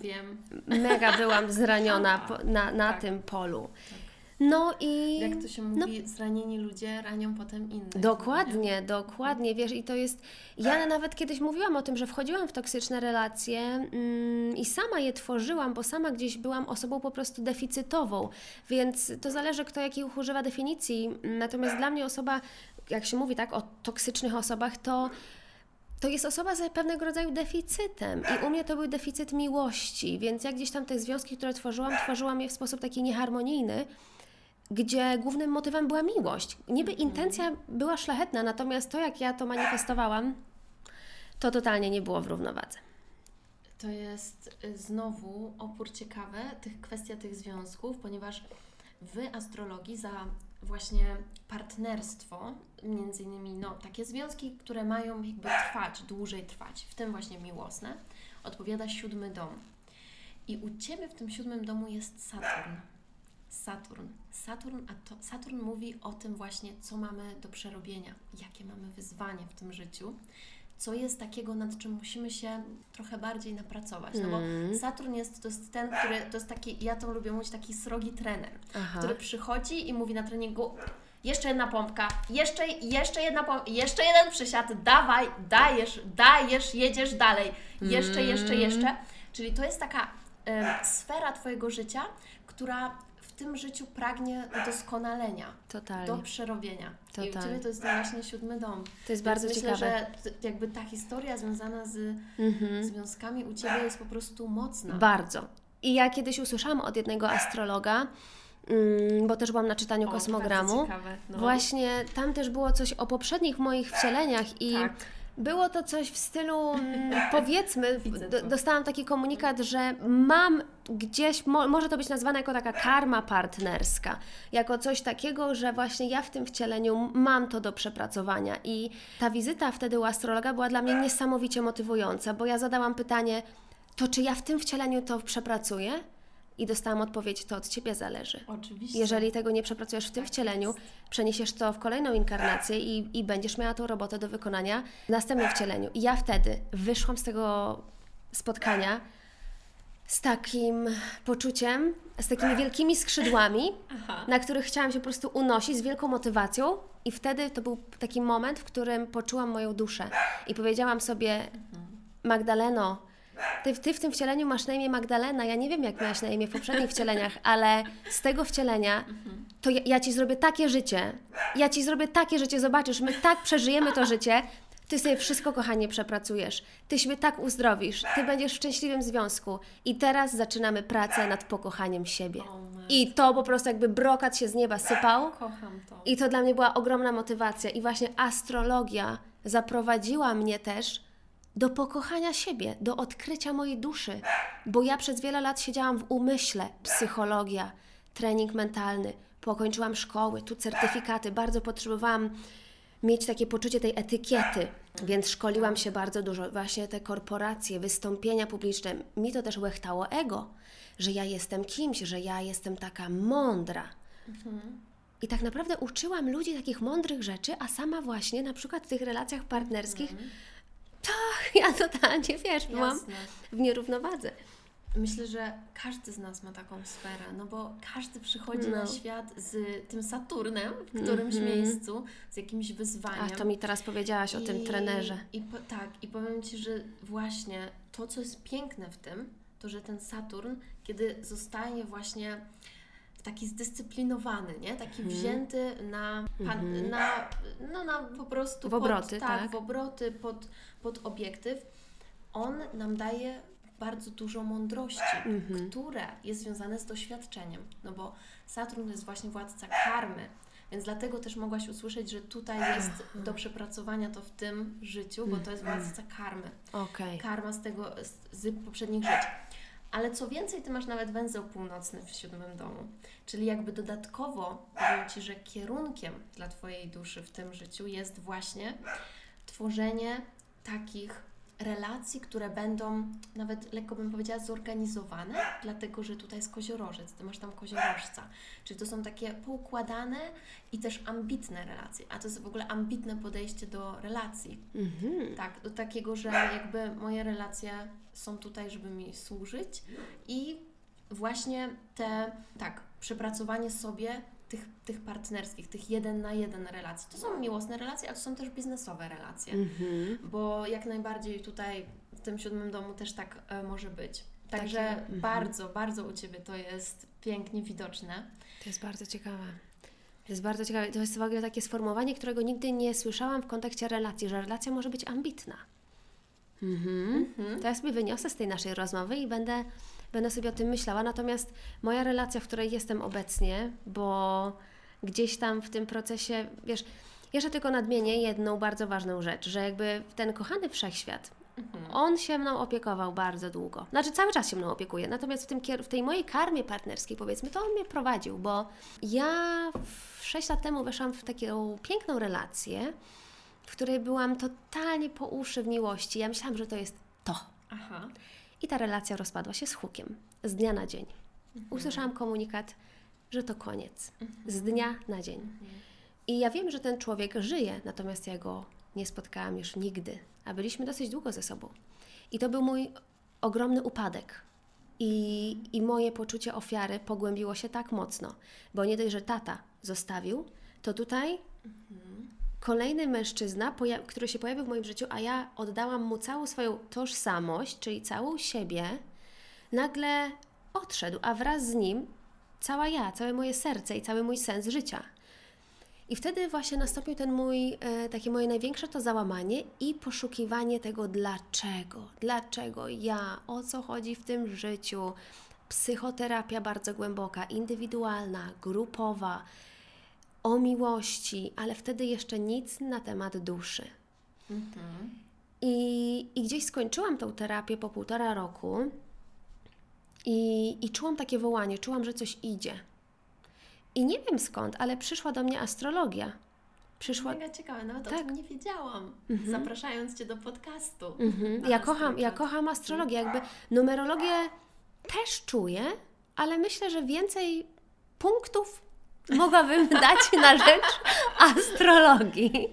Mega byłam zraniona po, na, na tak. tym polu. Tak. No i... Jak to się mówi, no, zranieni ludzie ranią potem innych. Dokładnie, nie? dokładnie. Wiesz, i to jest... Ja nawet kiedyś mówiłam o tym, że wchodziłam w toksyczne relacje mm, i sama je tworzyłam, bo sama gdzieś byłam osobą po prostu deficytową. Więc to zależy, kto jakich używa definicji. Natomiast dla mnie osoba, jak się mówi tak o toksycznych osobach, to... To jest osoba z pewnego rodzaju deficytem i u mnie to był deficyt miłości, więc ja gdzieś tam te związki, które tworzyłam, tworzyłam je w sposób taki nieharmonijny, gdzie głównym motywem była miłość. Niby intencja była szlachetna, natomiast to, jak ja to manifestowałam, to totalnie nie było w równowadze. To jest znowu opór ciekawy, tych kwestia tych związków, ponieważ wy, astrologii, za właśnie partnerstwo, między innymi no, takie związki, które mają jakby trwać, dłużej trwać, w tym właśnie miłosne, odpowiada siódmy dom. I u Ciebie w tym siódmym domu jest Saturn. Saturn. Saturn, a to, Saturn mówi o tym właśnie, co mamy do przerobienia, jakie mamy wyzwanie w tym życiu, co jest takiego, nad czym musimy się trochę bardziej napracować. No bo Saturn jest, to jest ten, który, to jest taki, ja to lubię mówić, taki srogi trener, Aha. który przychodzi i mówi na treningu, jeszcze jedna pompka, jeszcze, jeszcze jedna pompka, jeszcze jeden przysiad, dawaj, dajesz, dajesz, jedziesz dalej, jeszcze, jeszcze, jeszcze. Czyli to jest taka y, sfera Twojego życia, która w tym życiu pragnie doskonalenia, totalnie, do przerobienia. Totalnie. I u Ciebie to jest właśnie siódmy dom. To jest bardzo myślę, ciekawe. Myślę, że jakby ta historia związana z mhm. związkami u Ciebie jest po prostu mocna. Bardzo. I ja kiedyś usłyszałam od jednego astrologa, bo też byłam na czytaniu o, kosmogramu. Ciekawe, no. Właśnie tam też było coś o poprzednich moich wcieleniach i tak. Było to coś w stylu, powiedzmy, d- dostałam taki komunikat, że mam gdzieś, mo- może to być nazwane jako taka karma partnerska, jako coś takiego, że właśnie ja w tym wcieleniu mam to do przepracowania i ta wizyta wtedy u astrologa była dla mnie niesamowicie motywująca, bo ja zadałam pytanie, to czy ja w tym wcieleniu to przepracuję? I dostałam odpowiedź, to od Ciebie zależy. Oczywiście. Jeżeli tego nie przepracujesz w tym tak wcieleniu, jest. Przeniesiesz to w kolejną inkarnację i, i będziesz miała tą robotę do wykonania w następnym wcieleniu. I ja wtedy wyszłam z tego spotkania z takim poczuciem, z takimi wielkimi skrzydłami, aha, na których chciałam się po prostu unosić, z wielką motywacją. I wtedy to był taki moment, w którym poczułam moją duszę. I powiedziałam sobie, mhm. Magdaleno, Ty, ty w tym wcieleniu masz na imię Magdalena, ja nie wiem jak miałaś na imię w poprzednich wcieleniach, ale z tego wcielenia to ja, ja Ci zrobię takie życie, ja Ci zrobię takie życie, zobaczysz, my tak przeżyjemy to życie, Ty sobie wszystko, kochanie, przepracujesz, Ty się tak uzdrowisz, Ty będziesz w szczęśliwym związku i teraz zaczynamy pracę nad pokochaniem siebie. I to po prostu jakby brokat się z nieba sypał. Kocham to. I to dla mnie była ogromna motywacja i właśnie astrologia zaprowadziła mnie też do pokochania siebie, do odkrycia mojej duszy, bo ja przez wiele lat siedziałam w umyśle, psychologia, trening mentalny, pokończyłam szkoły, tu certyfikaty, bardzo potrzebowałam mieć takie poczucie tej etykiety, więc szkoliłam się bardzo dużo, właśnie te korporacje, wystąpienia publiczne, mi to też łechtało ego, że ja jestem kimś, że ja jestem taka mądra. Mhm. I tak naprawdę uczyłam ludzi takich mądrych rzeczy, a sama właśnie na przykład w tych relacjach partnerskich mhm. to ja totalnie, wiesz, byłam w nierównowadze. Myślę, że każdy z nas ma taką sferę, no bo każdy przychodzi no. na świat z tym Saturnem w którymś mm-hmm. miejscu, z jakimś wyzwaniem. A to mi teraz powiedziałaś I, o tym trenerze. I po, tak, i powiem Ci, że właśnie to, co jest piękne w tym, to, że ten Saturn, kiedy zostaje właśnie taki zdyscyplinowany, nie? Taki mhm. wzięty na, pan, mhm. na, no, na po prostu w obroty, pod, tak, tak? w obroty pod, pod obiektyw, on nam daje bardzo dużo mądrości, mhm. które jest związane z doświadczeniem, no bo Saturn jest właśnie władca karmy, więc dlatego też mogłaś usłyszeć, że tutaj jest do przepracowania to w tym życiu, bo to jest władca karmy. Okay. Karma z tego, z, z poprzednich żyć. Ale co więcej, Ty masz nawet węzeł północny w siódmym domu. Czyli jakby dodatkowo powiem Ci, że kierunkiem dla Twojej duszy w tym życiu jest właśnie tworzenie takich relacji, które będą nawet, lekko bym powiedziała, zorganizowane, dlatego że tutaj jest koziorożec, Ty masz tam koziorożca. Czyli to są takie poukładane i też ambitne relacje. A to jest w ogóle ambitne podejście do relacji. Mm-hmm. Tak, do takiego, że jakby moje relacje są tutaj, żeby mi służyć i właśnie te, tak, przepracowanie sobie tych, tych partnerskich, tych jeden na jeden relacji. To są miłosne relacje, ale to są też biznesowe relacje, mm-hmm. bo jak najbardziej tutaj w tym siódmym domu też tak e, może być. Także Takie, bardzo, mm-hmm. bardzo u Ciebie to jest pięknie widoczne. To jest bardzo ciekawe. To jest bardzo ciekawe. To jest w ogóle takie sformułowanie, którego nigdy nie słyszałam w kontekście relacji, że relacja może być ambitna. Mhm. Mhm. To ja sobie wyniosę z tej naszej rozmowy i będę, będę sobie o tym myślała. Natomiast moja relacja, w której jestem obecnie, bo gdzieś tam w tym procesie, wiesz, jeszcze tylko nadmienię jedną bardzo ważną rzecz, że jakby ten kochany wszechświat, mhm. on się mną opiekował bardzo długo. Znaczy cały czas się mną opiekuje, natomiast w, tym, w tej mojej karmie partnerskiej, powiedzmy, to on mnie prowadził, bo ja sześć lat temu weszłam w taką piękną relację, w której byłam totalnie po uszy w miłości. Ja myślałam, że to jest to. Aha. I ta relacja rozpadła się z hukiem. Z dnia na dzień. Mhm. Usłyszałam komunikat, że to koniec. Mhm. Z dnia na dzień. Mhm. I ja wiem, że ten człowiek żyje, natomiast ja go nie spotkałam już nigdy. A byliśmy dosyć długo ze sobą. I to był mój ogromny upadek. I, i moje poczucie ofiary pogłębiło się tak mocno. Bo nie dość, że tata zostawił, to tutaj... Mhm. Kolejny mężczyzna, który się pojawił w moim życiu, a ja oddałam mu całą swoją tożsamość, czyli całą siebie, nagle odszedł, a wraz z nim cała ja, całe moje serce i cały mój sens życia. I wtedy właśnie nastąpił ten mój, takie moje największe to załamanie i poszukiwanie tego dlaczego, dlaczego ja, o co chodzi w tym życiu, psychoterapia bardzo głęboka, indywidualna, grupowa, o miłości, ale wtedy jeszcze nic na temat duszy. Mhm. I, I gdzieś skończyłam tą terapię po półtora roku i, i czułam takie wołanie, czułam, że coś idzie. I nie wiem skąd, ale przyszła do mnie astrologia. Przyszła... Mega ciekawe, nawet tak. O tym nie wiedziałam, mhm. zapraszając Cię do podcastu. Mhm. Ja, kocham, ja kocham astrologię, jakby numerologię też czuję, ale myślę, że więcej punktów mogłabym dać na rzecz astrologii.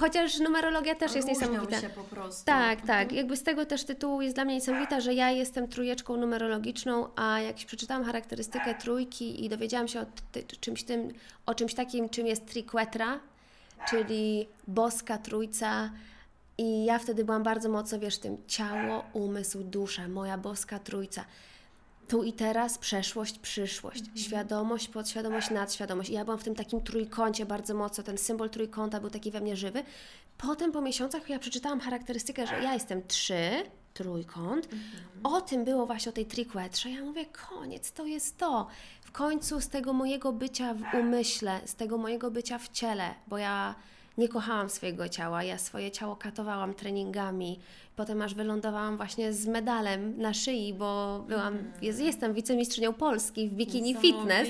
Chociaż numerologia też jest Różnią niesamowita. Się po prostu. Tak, tak. Jakby z tego też tytułu jest dla mnie niesamowita, że ja jestem trójeczką numerologiczną, a jak przeczytałam charakterystykę trójki i dowiedziałam się o, ty, czymś tym, o czymś takim, czym jest triquetra, czyli boska trójca. I ja wtedy byłam bardzo mocno, wiesz, tym ciało, umysł, dusza, moja boska trójca. Tu i teraz, przeszłość, przyszłość, mhm. świadomość, podświadomość, nadświadomość. I ja byłam w tym takim trójkącie bardzo mocno, ten symbol trójkąta był taki we mnie żywy. Potem po miesiącach ja przeczytałam charakterystykę, że ja jestem trzy, trójkąt. Mhm. O tym było właśnie, o tej triquetrze. Ja mówię, koniec, to jest to. W końcu z tego mojego bycia w umyśle, z tego mojego bycia w ciele, bo ja... nie kochałam swojego ciała, ja swoje ciało katowałam treningami, potem aż wylądowałam właśnie z medalem na szyi, bo byłam, mm. jest, jestem wicemistrzynią Polski w bikini fitness.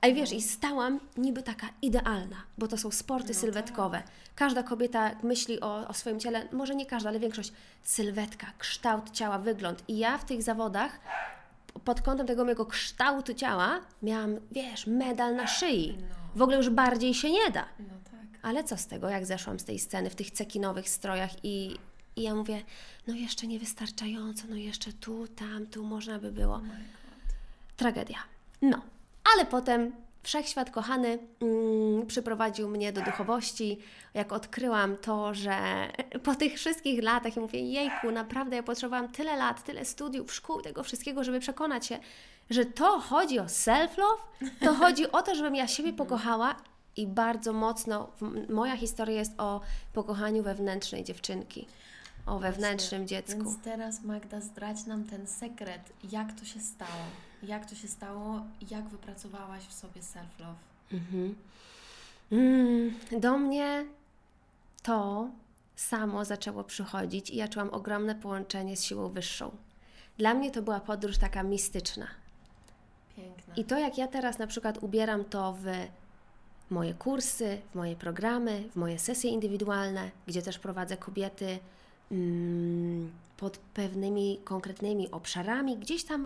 A wiesz, i stałam niby taka idealna, bo to są sporty no sylwetkowe. Tak. Każda kobieta myśli o, o swoim ciele, może nie każda, ale większość, sylwetka, kształt ciała, wygląd. I ja w tych zawodach pod kątem tego mojego kształtu ciała miałam, wiesz, medal na szyi. No. W ogóle już bardziej się nie da. No tak. Ale co z tego, jak zeszłam z tej sceny w tych cekinowych strojach i, i ja mówię, no jeszcze niewystarczająco, no jeszcze tu, tam, tu można by było. Oh my God. Tragedia. No, ale potem wszechświat kochany mm, przyprowadził mnie do duchowości, jak odkryłam to, że po tych wszystkich latach, i mówię, jejku, naprawdę ja potrzebowałam tyle lat, tyle studiów, szkół, tego wszystkiego, żeby przekonać się, że to chodzi o self-love, to chodzi o to, żebym ja siebie pokochała. I bardzo mocno, moja historia jest o pokochaniu wewnętrznej dziewczynki, o wewnętrznym Właśnie. dziecku. Więc teraz, Magda, zdradź nam ten sekret, jak to się stało, jak to się stało, jak wypracowałaś w sobie self-love. Mhm. Mm, do mnie to samo zaczęło przychodzić i ja czułam ogromne połączenie z siłą wyższą. Dla mnie to była podróż taka mistyczna. Piękna. I to, jak ja teraz na przykład ubieram to w... moje kursy, w moje programy, w moje sesje indywidualne, gdzie też prowadzę kobiety mm, pod pewnymi konkretnymi obszarami. Gdzieś tam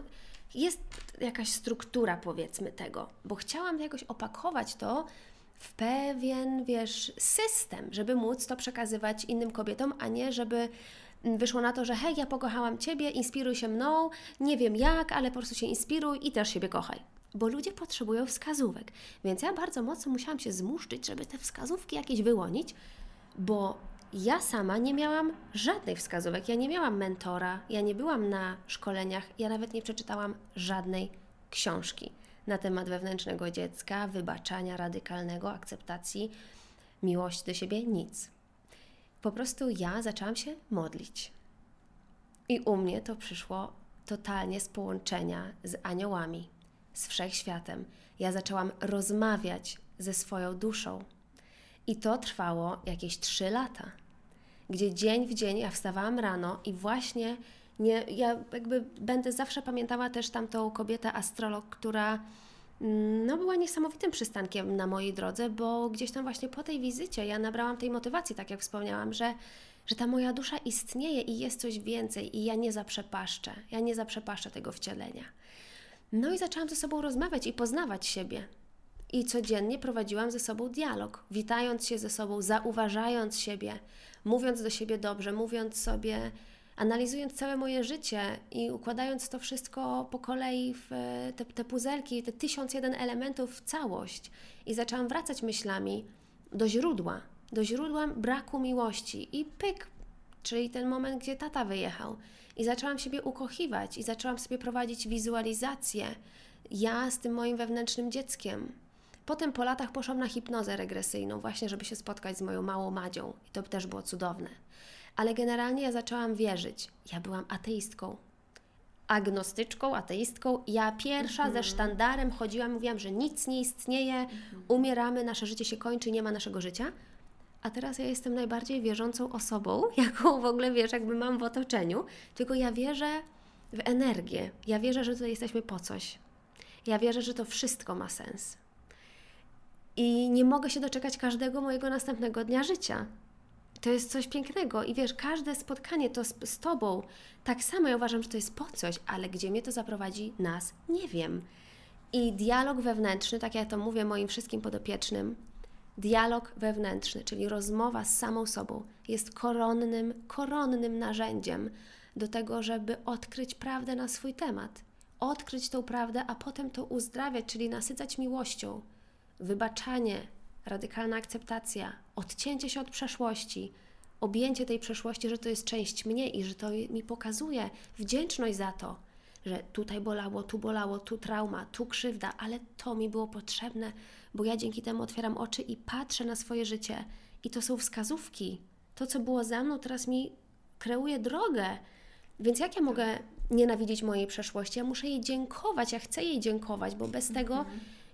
jest jakaś struktura, powiedzmy, tego, bo chciałam jakoś opakować to w pewien, wiesz, system, żeby móc to przekazywać innym kobietom, a nie żeby wyszło na to, że hej, ja pokochałam Ciebie, inspiruj się mną, nie wiem jak, ale po prostu się inspiruj i też siebie kochaj. Bo ludzie potrzebują wskazówek, więc ja bardzo mocno musiałam się zmuszczyć, żeby te wskazówki jakieś wyłonić, bo ja sama nie miałam żadnych wskazówek, ja nie miałam mentora, ja nie byłam na szkoleniach, ja nawet nie przeczytałam żadnej książki na temat wewnętrznego dziecka, wybaczania radykalnego, akceptacji, miłości do siebie, nic. Po prostu ja zaczęłam się modlić i u mnie to przyszło totalnie z połączenia z aniołami, z wszechświatem. Ja zaczęłam rozmawiać ze swoją duszą. I to trwało jakieś trzy lata, gdzie dzień w dzień ja wstawałam rano i właśnie nie, ja jakby będę zawsze pamiętała też tamtą kobietę astrolog, która no, była niesamowitym przystankiem na mojej drodze, bo gdzieś tam właśnie po tej wizycie ja nabrałam tej motywacji, tak jak wspomniałam, że, że ta moja dusza istnieje i jest coś więcej i ja nie zaprzepaszczę, ja nie zaprzepaszczę tego wcielenia. No i zaczęłam ze sobą rozmawiać i poznawać siebie. I codziennie prowadziłam ze sobą dialog, witając się ze sobą, zauważając siebie, mówiąc do siebie dobrze, mówiąc sobie, analizując całe moje życie i układając to wszystko po kolei w te, te puzelki, te tysiąc jeden elementów w całość. I zaczęłam wracać myślami do źródła, do źródła braku miłości i pyk, czyli ten moment, gdzie tata wyjechał. I zaczęłam siebie ukochiwać i zaczęłam sobie prowadzić wizualizację ja z tym moim wewnętrznym dzieckiem. Potem po latach poszłam na hipnozę regresyjną, właśnie żeby się spotkać z moją małą Madzią. I to też było cudowne. Ale generalnie ja zaczęłam wierzyć. Ja byłam ateistką. Agnostyczką, ateistką. Ja pierwsza mhm. ze sztandarem chodziłam, mówiłam, że nic nie istnieje, mhm. umieramy, nasze życie się kończy, nie ma naszego życia. A teraz ja jestem najbardziej wierzącą osobą, jaką w ogóle, wiesz, jakby mam w otoczeniu. Tylko ja wierzę w energię. Ja wierzę, że tutaj jesteśmy po coś. Ja wierzę, że to wszystko ma sens. I nie mogę się doczekać każdego mojego następnego dnia życia. To jest coś pięknego i wiesz, każde spotkanie to z, z Tobą, tak samo ja uważam, że to jest po coś, ale gdzie mnie to zaprowadzi nas, nie wiem. I dialog wewnętrzny, tak jak ja to mówię moim wszystkim podopiecznym, dialog wewnętrzny, czyli rozmowa z samą sobą jest koronnym, koronnym narzędziem do tego, żeby odkryć prawdę na swój temat. Odkryć tą prawdę, a potem to uzdrawiać, czyli nasycać miłością, wybaczanie, radykalna akceptacja, odcięcie się od przeszłości, objęcie tej przeszłości, że to jest część mnie i że to mi pokazuje wdzięczność za to, że tutaj bolało, tu bolało, tu trauma, tu krzywda, ale to mi było potrzebne, bo ja dzięki temu otwieram oczy i patrzę na swoje życie i to są wskazówki. To, co było za mną, teraz mi kreuje drogę, więc jak ja mogę nienawidzić mojej przeszłości? Ja muszę jej dziękować, ja chcę jej dziękować, bo bez mhm. tego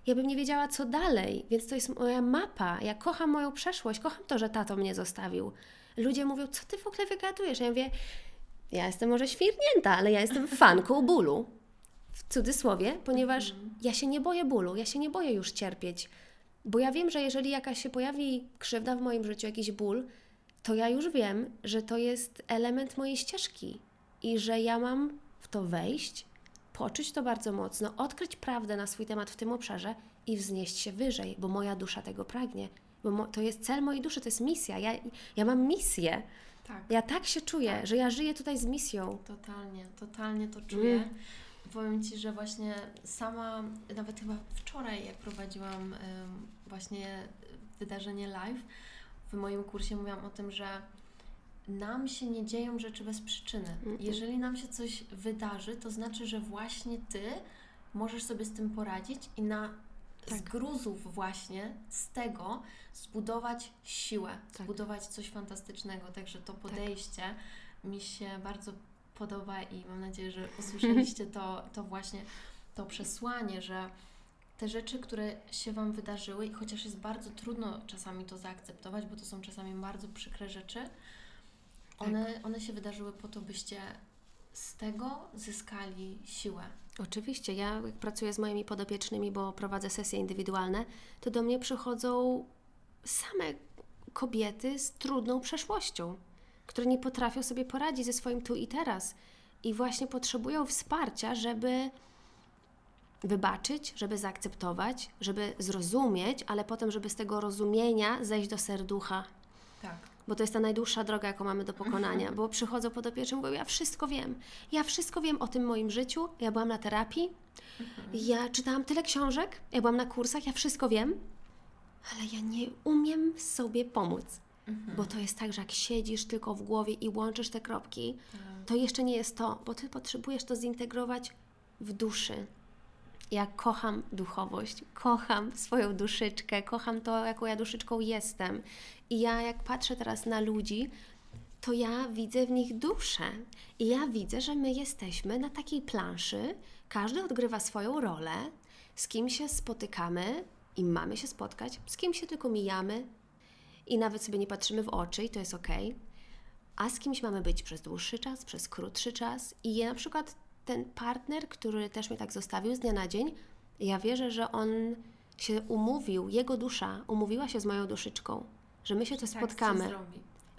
ja bym nie wiedziała, co dalej, więc to jest moja mapa. Ja kocham moją przeszłość, kocham to, że tato mnie zostawił. Ludzie mówią, co ty w ogóle wygadujesz? Ja mówię, ja jestem może świrnięta, ale ja jestem fanką bólu, w cudzysłowie, ponieważ mhm. ja się nie boję bólu, ja się nie boję już cierpieć, bo ja wiem, że jeżeli jakaś się pojawi krzywda w moim życiu, jakiś ból, to ja już wiem, że to jest element mojej ścieżki i że ja mam w to wejść, poczuć to bardzo mocno, odkryć prawdę na swój temat w tym obszarze i wznieść się wyżej, bo moja dusza tego pragnie. Bo mo- to jest cel mojej duszy, to jest misja. Ja, ja mam misję. Tak. Ja tak się czuję, tak. że ja żyję tutaj z misją. Totalnie, totalnie to czuję. Mm. Powiem Ci, że właśnie sama, nawet chyba wczoraj, jak prowadziłam właśnie wydarzenie live, w moim kursie mówiłam o tym, że nam się nie dzieją rzeczy bez przyczyny. Jeżeli nam się coś wydarzy, to znaczy, że właśnie Ty możesz sobie z tym poradzić i na tak. z gruzów właśnie, z tego zbudować siłę, tak. zbudować coś fantastycznego. Także to podejście tak. mi się bardzo podoba i mam nadzieję, że usłyszeliście to, to właśnie to przesłanie, że te rzeczy, które się Wam wydarzyły i chociaż jest bardzo trudno czasami to zaakceptować, bo to są czasami bardzo przykre rzeczy, One, one się wydarzyły po to, byście z tego zyskali siłę. Oczywiście. Ja jak pracuję z moimi podopiecznymi, bo prowadzę sesje indywidualne, to do mnie przychodzą same kobiety z trudną przeszłością, które nie potrafią sobie poradzić ze swoim tu i teraz i właśnie potrzebują wsparcia, żeby wybaczyć, żeby zaakceptować, żeby zrozumieć, ale potem, żeby z tego rozumienia zejść do serducha. Tak. Bo to jest ta najdłuższa droga, jaką mamy do pokonania, bo przychodzą podopieczne i mówią, ja wszystko wiem, ja wszystko wiem o tym moim życiu, ja byłam na terapii, mhm. ja czytałam tyle książek, ja byłam na kursach, ja wszystko wiem, ale ja nie umiem sobie pomóc, mhm. bo to jest tak, że jak siedzisz tylko w głowie i łączysz te kropki, mhm. to jeszcze nie jest to, bo Ty potrzebujesz to zintegrować w duszy. Ja kocham duchowość, kocham swoją duszyczkę, kocham to, jaką ja duszyczką jestem. I ja jak patrzę teraz na ludzi, to ja widzę w nich duszę. I ja widzę, że my jesteśmy na takiej planszy, każdy odgrywa swoją rolę, z kim się spotykamy i mamy się spotkać, z kim się tylko mijamy i nawet sobie nie patrzymy w oczy i to jest okej. A z kimś mamy być przez dłuższy czas, przez krótszy czas i ja na przykład ten partner, który też mnie tak zostawił z dnia na dzień, ja wierzę, że on się umówił, jego dusza umówiła się z moją duszyczką, że my się to spotkamy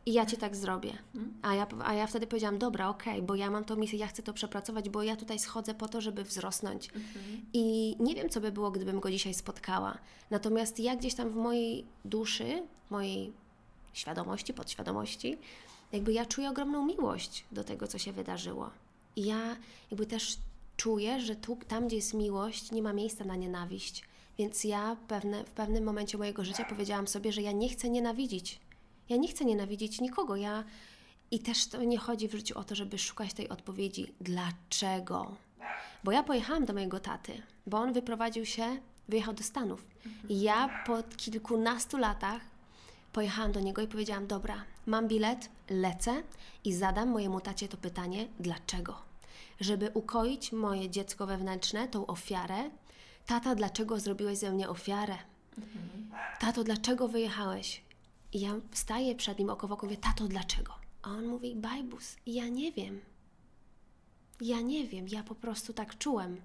i ja Cię tak zrobię. A ja, a ja wtedy powiedziałam, dobra, okej, okay, bo ja mam tą misję, ja chcę to przepracować, bo ja tutaj schodzę po to, żeby wzrosnąć. Mhm. I nie wiem, co by było, gdybym go dzisiaj spotkała. Natomiast ja gdzieś tam w mojej duszy, mojej świadomości, podświadomości, jakby ja czuję ogromną miłość do tego, co się wydarzyło. I ja jakby też czuję, że tu, tam, gdzie jest miłość, nie ma miejsca na nienawiść. Więc ja pewne, w pewnym momencie mojego życia powiedziałam sobie, że ja nie chcę nienawidzić. Ja nie chcę nienawidzić nikogo. Ja... I też to nie chodzi w życiu o to, żeby szukać tej odpowiedzi. Dlaczego? Bo ja pojechałam do mojego taty, bo on wyprowadził się, wyjechał do Stanów. I ja po kilkunastu latach pojechałam do niego i powiedziałam, dobra, mam bilet, lecę i zadam mojemu tacie to pytanie, dlaczego? Żeby ukoić moje dziecko wewnętrzne, tą ofiarę. Tata, dlaczego zrobiłeś ze mnie ofiarę? Mhm. Tato, dlaczego wyjechałeś? I ja staję przed nim oko w oko, mówię, tato, dlaczego? A on mówi, bajbus, ja nie wiem. Ja nie wiem, ja po prostu tak czułem.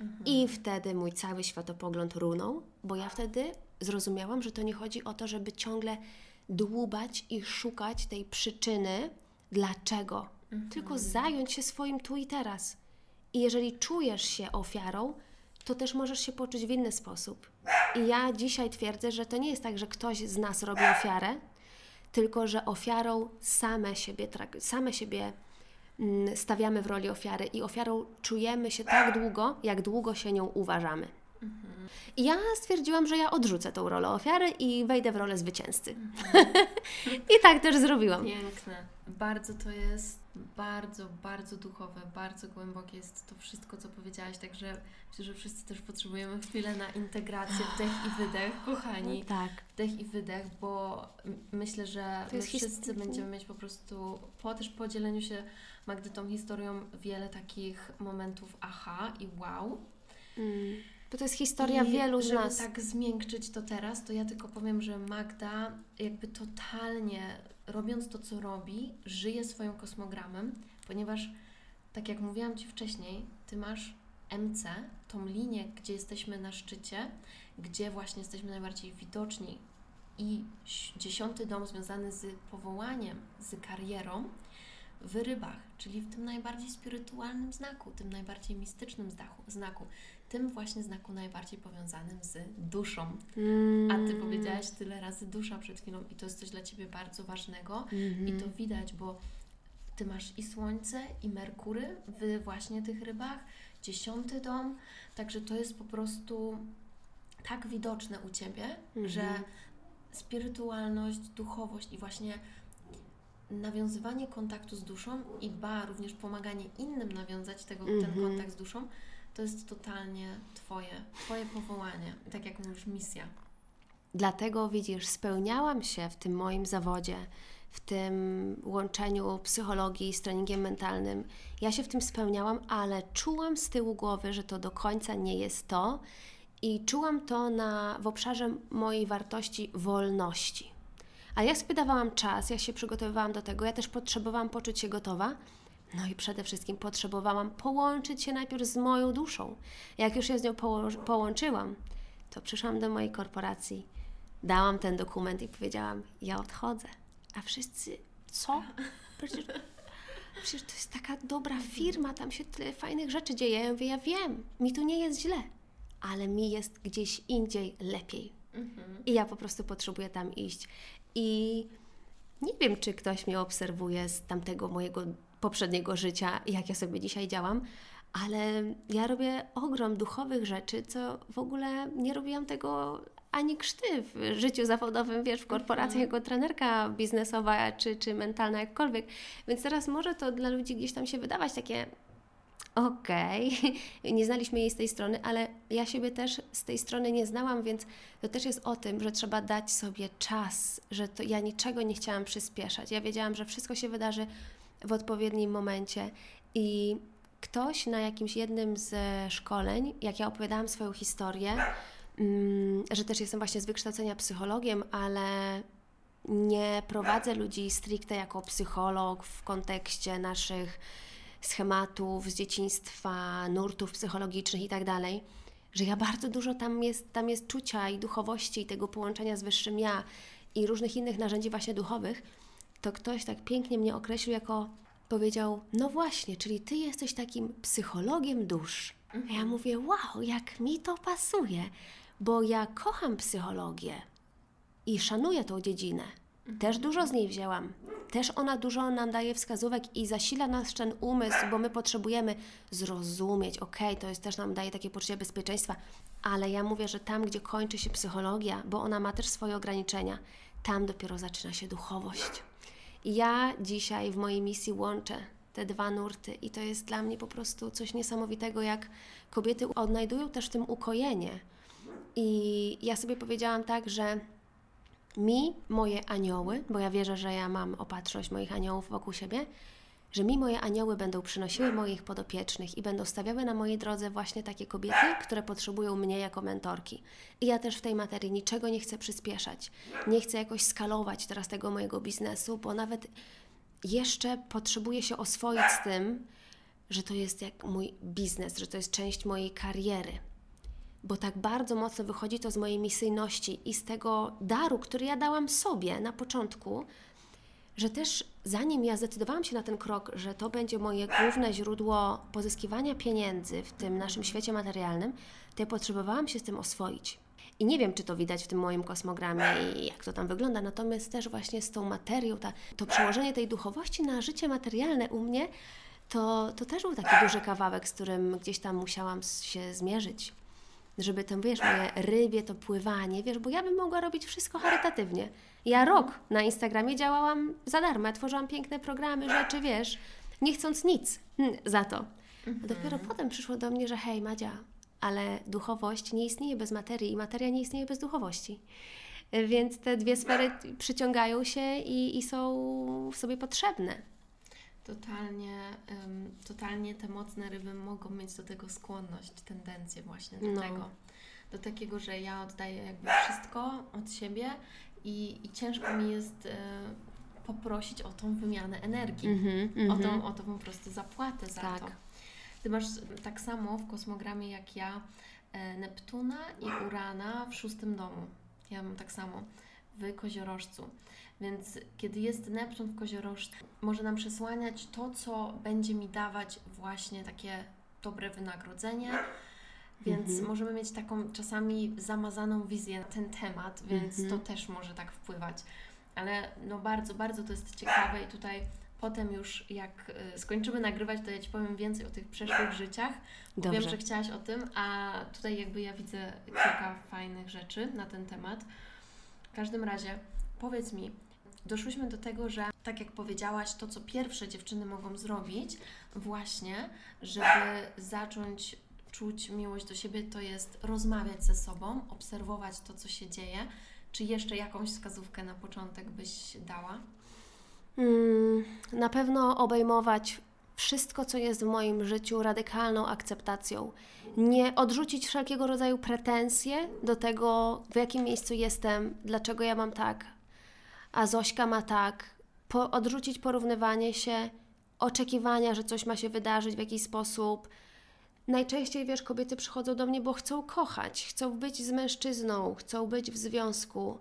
Mhm. I wtedy mój cały światopogląd runął, bo ja wtedy zrozumiałam, że to nie chodzi o to, żeby ciągle dłubać i szukać tej przyczyny, dlaczego. Mhm. Tylko zająć się swoim tu i teraz. I jeżeli czujesz się ofiarą, to też możesz się poczuć w inny sposób. I ja dzisiaj twierdzę, że to nie jest tak, że ktoś z nas robi ofiarę, tylko że ofiarą same siebie, same siebie stawiamy w roli ofiary i ofiarą czujemy się tak długo, jak długo się nią uważamy. Mhm. I ja stwierdziłam, że ja odrzucę tą rolę ofiary i wejdę w rolę zwycięzcy. Mhm. I tak też zrobiłam. Piękne. Bardzo to jest, bardzo, bardzo duchowe, bardzo głębokie jest to wszystko, co powiedziałaś, także myślę, że wszyscy też potrzebujemy chwilę na integrację, wdech i wydech, kochani. No tak. Wdech i wydech, bo myślę, że my wszyscy będziemy mieć po prostu, po też po dzieleniu się Magdy tą historią, wiele takich momentów aha i wow. Mm. Bo to jest historia I wielu z nas. Żeby tak zmiękczyć to teraz, to ja tylko powiem, że Magda jakby totalnie, robiąc to, co robi, żyje swoim kosmogramem, ponieważ, tak jak mówiłam Ci wcześniej, Ty masz M C, tą linię, gdzie jesteśmy na szczycie, gdzie właśnie jesteśmy najbardziej widoczni i dziesiąty dom związany z powołaniem, z karierą w rybach, czyli w tym najbardziej spirytualnym znaku, tym najbardziej mistycznym znaku, tym właśnie znaku najbardziej powiązanym z duszą. Mm. A Ty powiedziałaś tyle razy dusza przed chwilą i to jest coś dla Ciebie bardzo ważnego mm-hmm. i to widać, bo Ty masz i Słońce, i Merkury w właśnie tych rybach, dziesiąty dom, także to jest po prostu tak widoczne u Ciebie, mm-hmm. że spirytualność, duchowość i właśnie nawiązywanie kontaktu z duszą i ba, również pomaganie innym nawiązać tego, mm-hmm. ten kontakt z duszą, to jest totalnie Twoje, Twoje powołanie, tak jak mówisz, misja. Dlatego widzisz, spełniałam się w tym moim zawodzie, w tym łączeniu psychologii z treningiem mentalnym. Ja się w tym spełniałam, ale czułam z tyłu głowy, że to do końca nie jest to i czułam to na, w obszarze mojej wartości wolności. A ja sobie dawałam czas, ja się przygotowywałam do tego, ja też potrzebowałam poczuć się gotowa. No i przede wszystkim potrzebowałam połączyć się najpierw z moją duszą. Jak już się z nią poło- połączyłam, to przyszłam do mojej korporacji, dałam ten dokument i powiedziałam, ja odchodzę. A wszyscy, co? Przecież, przecież to jest taka dobra firma, tam się tyle fajnych rzeczy dzieje. Ja mówię, ja wiem, mi tu nie jest źle, ale mi jest gdzieś indziej lepiej. Mhm. I ja po prostu potrzebuję tam iść. I nie wiem, czy ktoś mnie obserwuje z tamtego mojego poprzedniego życia, jak ja sobie dzisiaj działam, ale ja robię ogrom duchowych rzeczy, co w ogóle nie robiłam tego ani krzty w życiu zawodowym, wiesz, w korporacji jako trenerka biznesowa czy, czy mentalna, jakkolwiek. Więc teraz może to dla ludzi gdzieś tam się wydawać takie okej, okay. Nie znaliśmy jej z tej strony, ale ja siebie też z tej strony nie znałam, więc to też jest o tym, że trzeba dać sobie czas, że to ja niczego nie chciałam przyspieszać. Ja wiedziałam, że wszystko się wydarzy w odpowiednim momencie i ktoś na jakimś jednym z szkoleń, jak ja opowiadałam swoją historię, że też jestem właśnie z wykształcenia psychologiem, ale nie prowadzę ludzi stricte jako psycholog w kontekście naszych schematów z dzieciństwa, nurtów psychologicznych i tak dalej, że ja bardzo dużo tam jest, tam jest czucia i duchowości i tego połączenia z wyższym ja i różnych innych narzędzi właśnie duchowych, to ktoś tak pięknie mnie określił, jako powiedział, no właśnie, czyli Ty jesteś takim psychologiem dusz. A ja mówię, wow, jak mi to pasuje, bo ja kocham psychologię i szanuję tą dziedzinę. Też dużo z niej wzięłam. Też ona dużo nam daje wskazówek i zasila nas ten umysł, bo my potrzebujemy zrozumieć, okej, okay, to jest, też nam daje takie poczucie bezpieczeństwa, ale ja mówię, że tam, gdzie kończy się psychologia, bo ona ma też swoje ograniczenia, tam dopiero zaczyna się duchowość. Ja dzisiaj w mojej misji łączę te dwa nurty i to jest dla mnie po prostu coś niesamowitego, jak kobiety odnajdują też w tym ukojenie. I ja sobie powiedziałam tak, że mi moje anioły, bo ja wierzę, że ja mam opatrzność moich aniołów wokół siebie, że mi moje anioły będą przynosiły moich podopiecznych i będą stawiały na mojej drodze właśnie takie kobiety, które potrzebują mnie jako mentorki. I ja też w tej materii niczego nie chcę przyspieszać. Nie chcę jakoś skalować teraz tego mojego biznesu, bo nawet jeszcze potrzebuję się oswoić z tym, że to jest jak mój biznes, że to jest część mojej kariery. Bo tak bardzo mocno wychodzi to z mojej misyjności i z tego daru, który ja dałam sobie na początku, że też zanim ja zdecydowałam się na ten krok, że to będzie moje główne źródło pozyskiwania pieniędzy w tym naszym świecie materialnym, to ja potrzebowałam się z tym oswoić. I nie wiem, czy to widać w tym moim kosmogramie i jak to tam wygląda, natomiast też właśnie z tą materią, ta, to przełożenie tej duchowości na życie materialne u mnie, to, to też był taki duży kawałek, z którym gdzieś tam musiałam się zmierzyć. Żeby tam, wiesz, moje rybie to pływanie, wiesz, bo ja bym mogła robić wszystko charytatywnie. Ja rok na Instagramie działałam za darmo, ja tworzyłam piękne programy, rzeczy, wiesz, nie chcąc nic za to. Mhm. Dopiero potem przyszło do mnie, że hej, Madzia, ale duchowość nie istnieje bez materii i materia nie istnieje bez duchowości. Więc te dwie sfery przyciągają się i, i są sobie potrzebne. Totalnie, um, totalnie te mocne ryby mogą mieć do tego skłonność, tendencję właśnie do no. tego. Do takiego, że ja oddaję jakby wszystko od siebie i, i ciężko mi jest y, poprosić o tą wymianę energii, mm-hmm, mm-hmm. O, tą, o tą po prostu zapłatę za tak. to. Ty masz tak samo w kosmogramie jak ja y, Neptuna i Urana w szóstym domu. Ja mam tak samo w koziorożcu. Więc kiedy jest Neptun w koziorożcu, może nam przesłaniać to, co będzie mi dawać właśnie takie dobre wynagrodzenie, więc mhm. możemy mieć taką czasami zamazaną wizję na ten temat, więc mhm. to też może tak wpływać. Ale no bardzo, bardzo to jest ciekawe i tutaj potem już jak skończymy nagrywać, to ja Ci powiem więcej o tych przeszłych życiach. Dobrze. Wiem, że chciałaś o tym, a tutaj jakby ja widzę kilka fajnych rzeczy na ten temat. W każdym razie powiedz mi, doszłyśmy do tego, że tak jak powiedziałaś, to co pierwsze dziewczyny mogą zrobić właśnie, żeby zacząć czuć miłość do siebie, to jest rozmawiać ze sobą, obserwować to, co się dzieje. Czy jeszcze jakąś wskazówkę na początek byś dała? Hmm, na pewno obejmować wszystko, co jest w moim życiu, radykalną akceptacją. Nie odrzucić wszelkiego rodzaju pretensje do tego, w jakim miejscu jestem, dlaczego ja mam tak, a Zośka ma tak. Po, odrzucić porównywanie się, oczekiwania, że coś ma się wydarzyć w jakiś sposób. Najczęściej, wiesz, kobiety przychodzą do mnie, bo chcą kochać, chcą być z mężczyzną, chcą być w związku,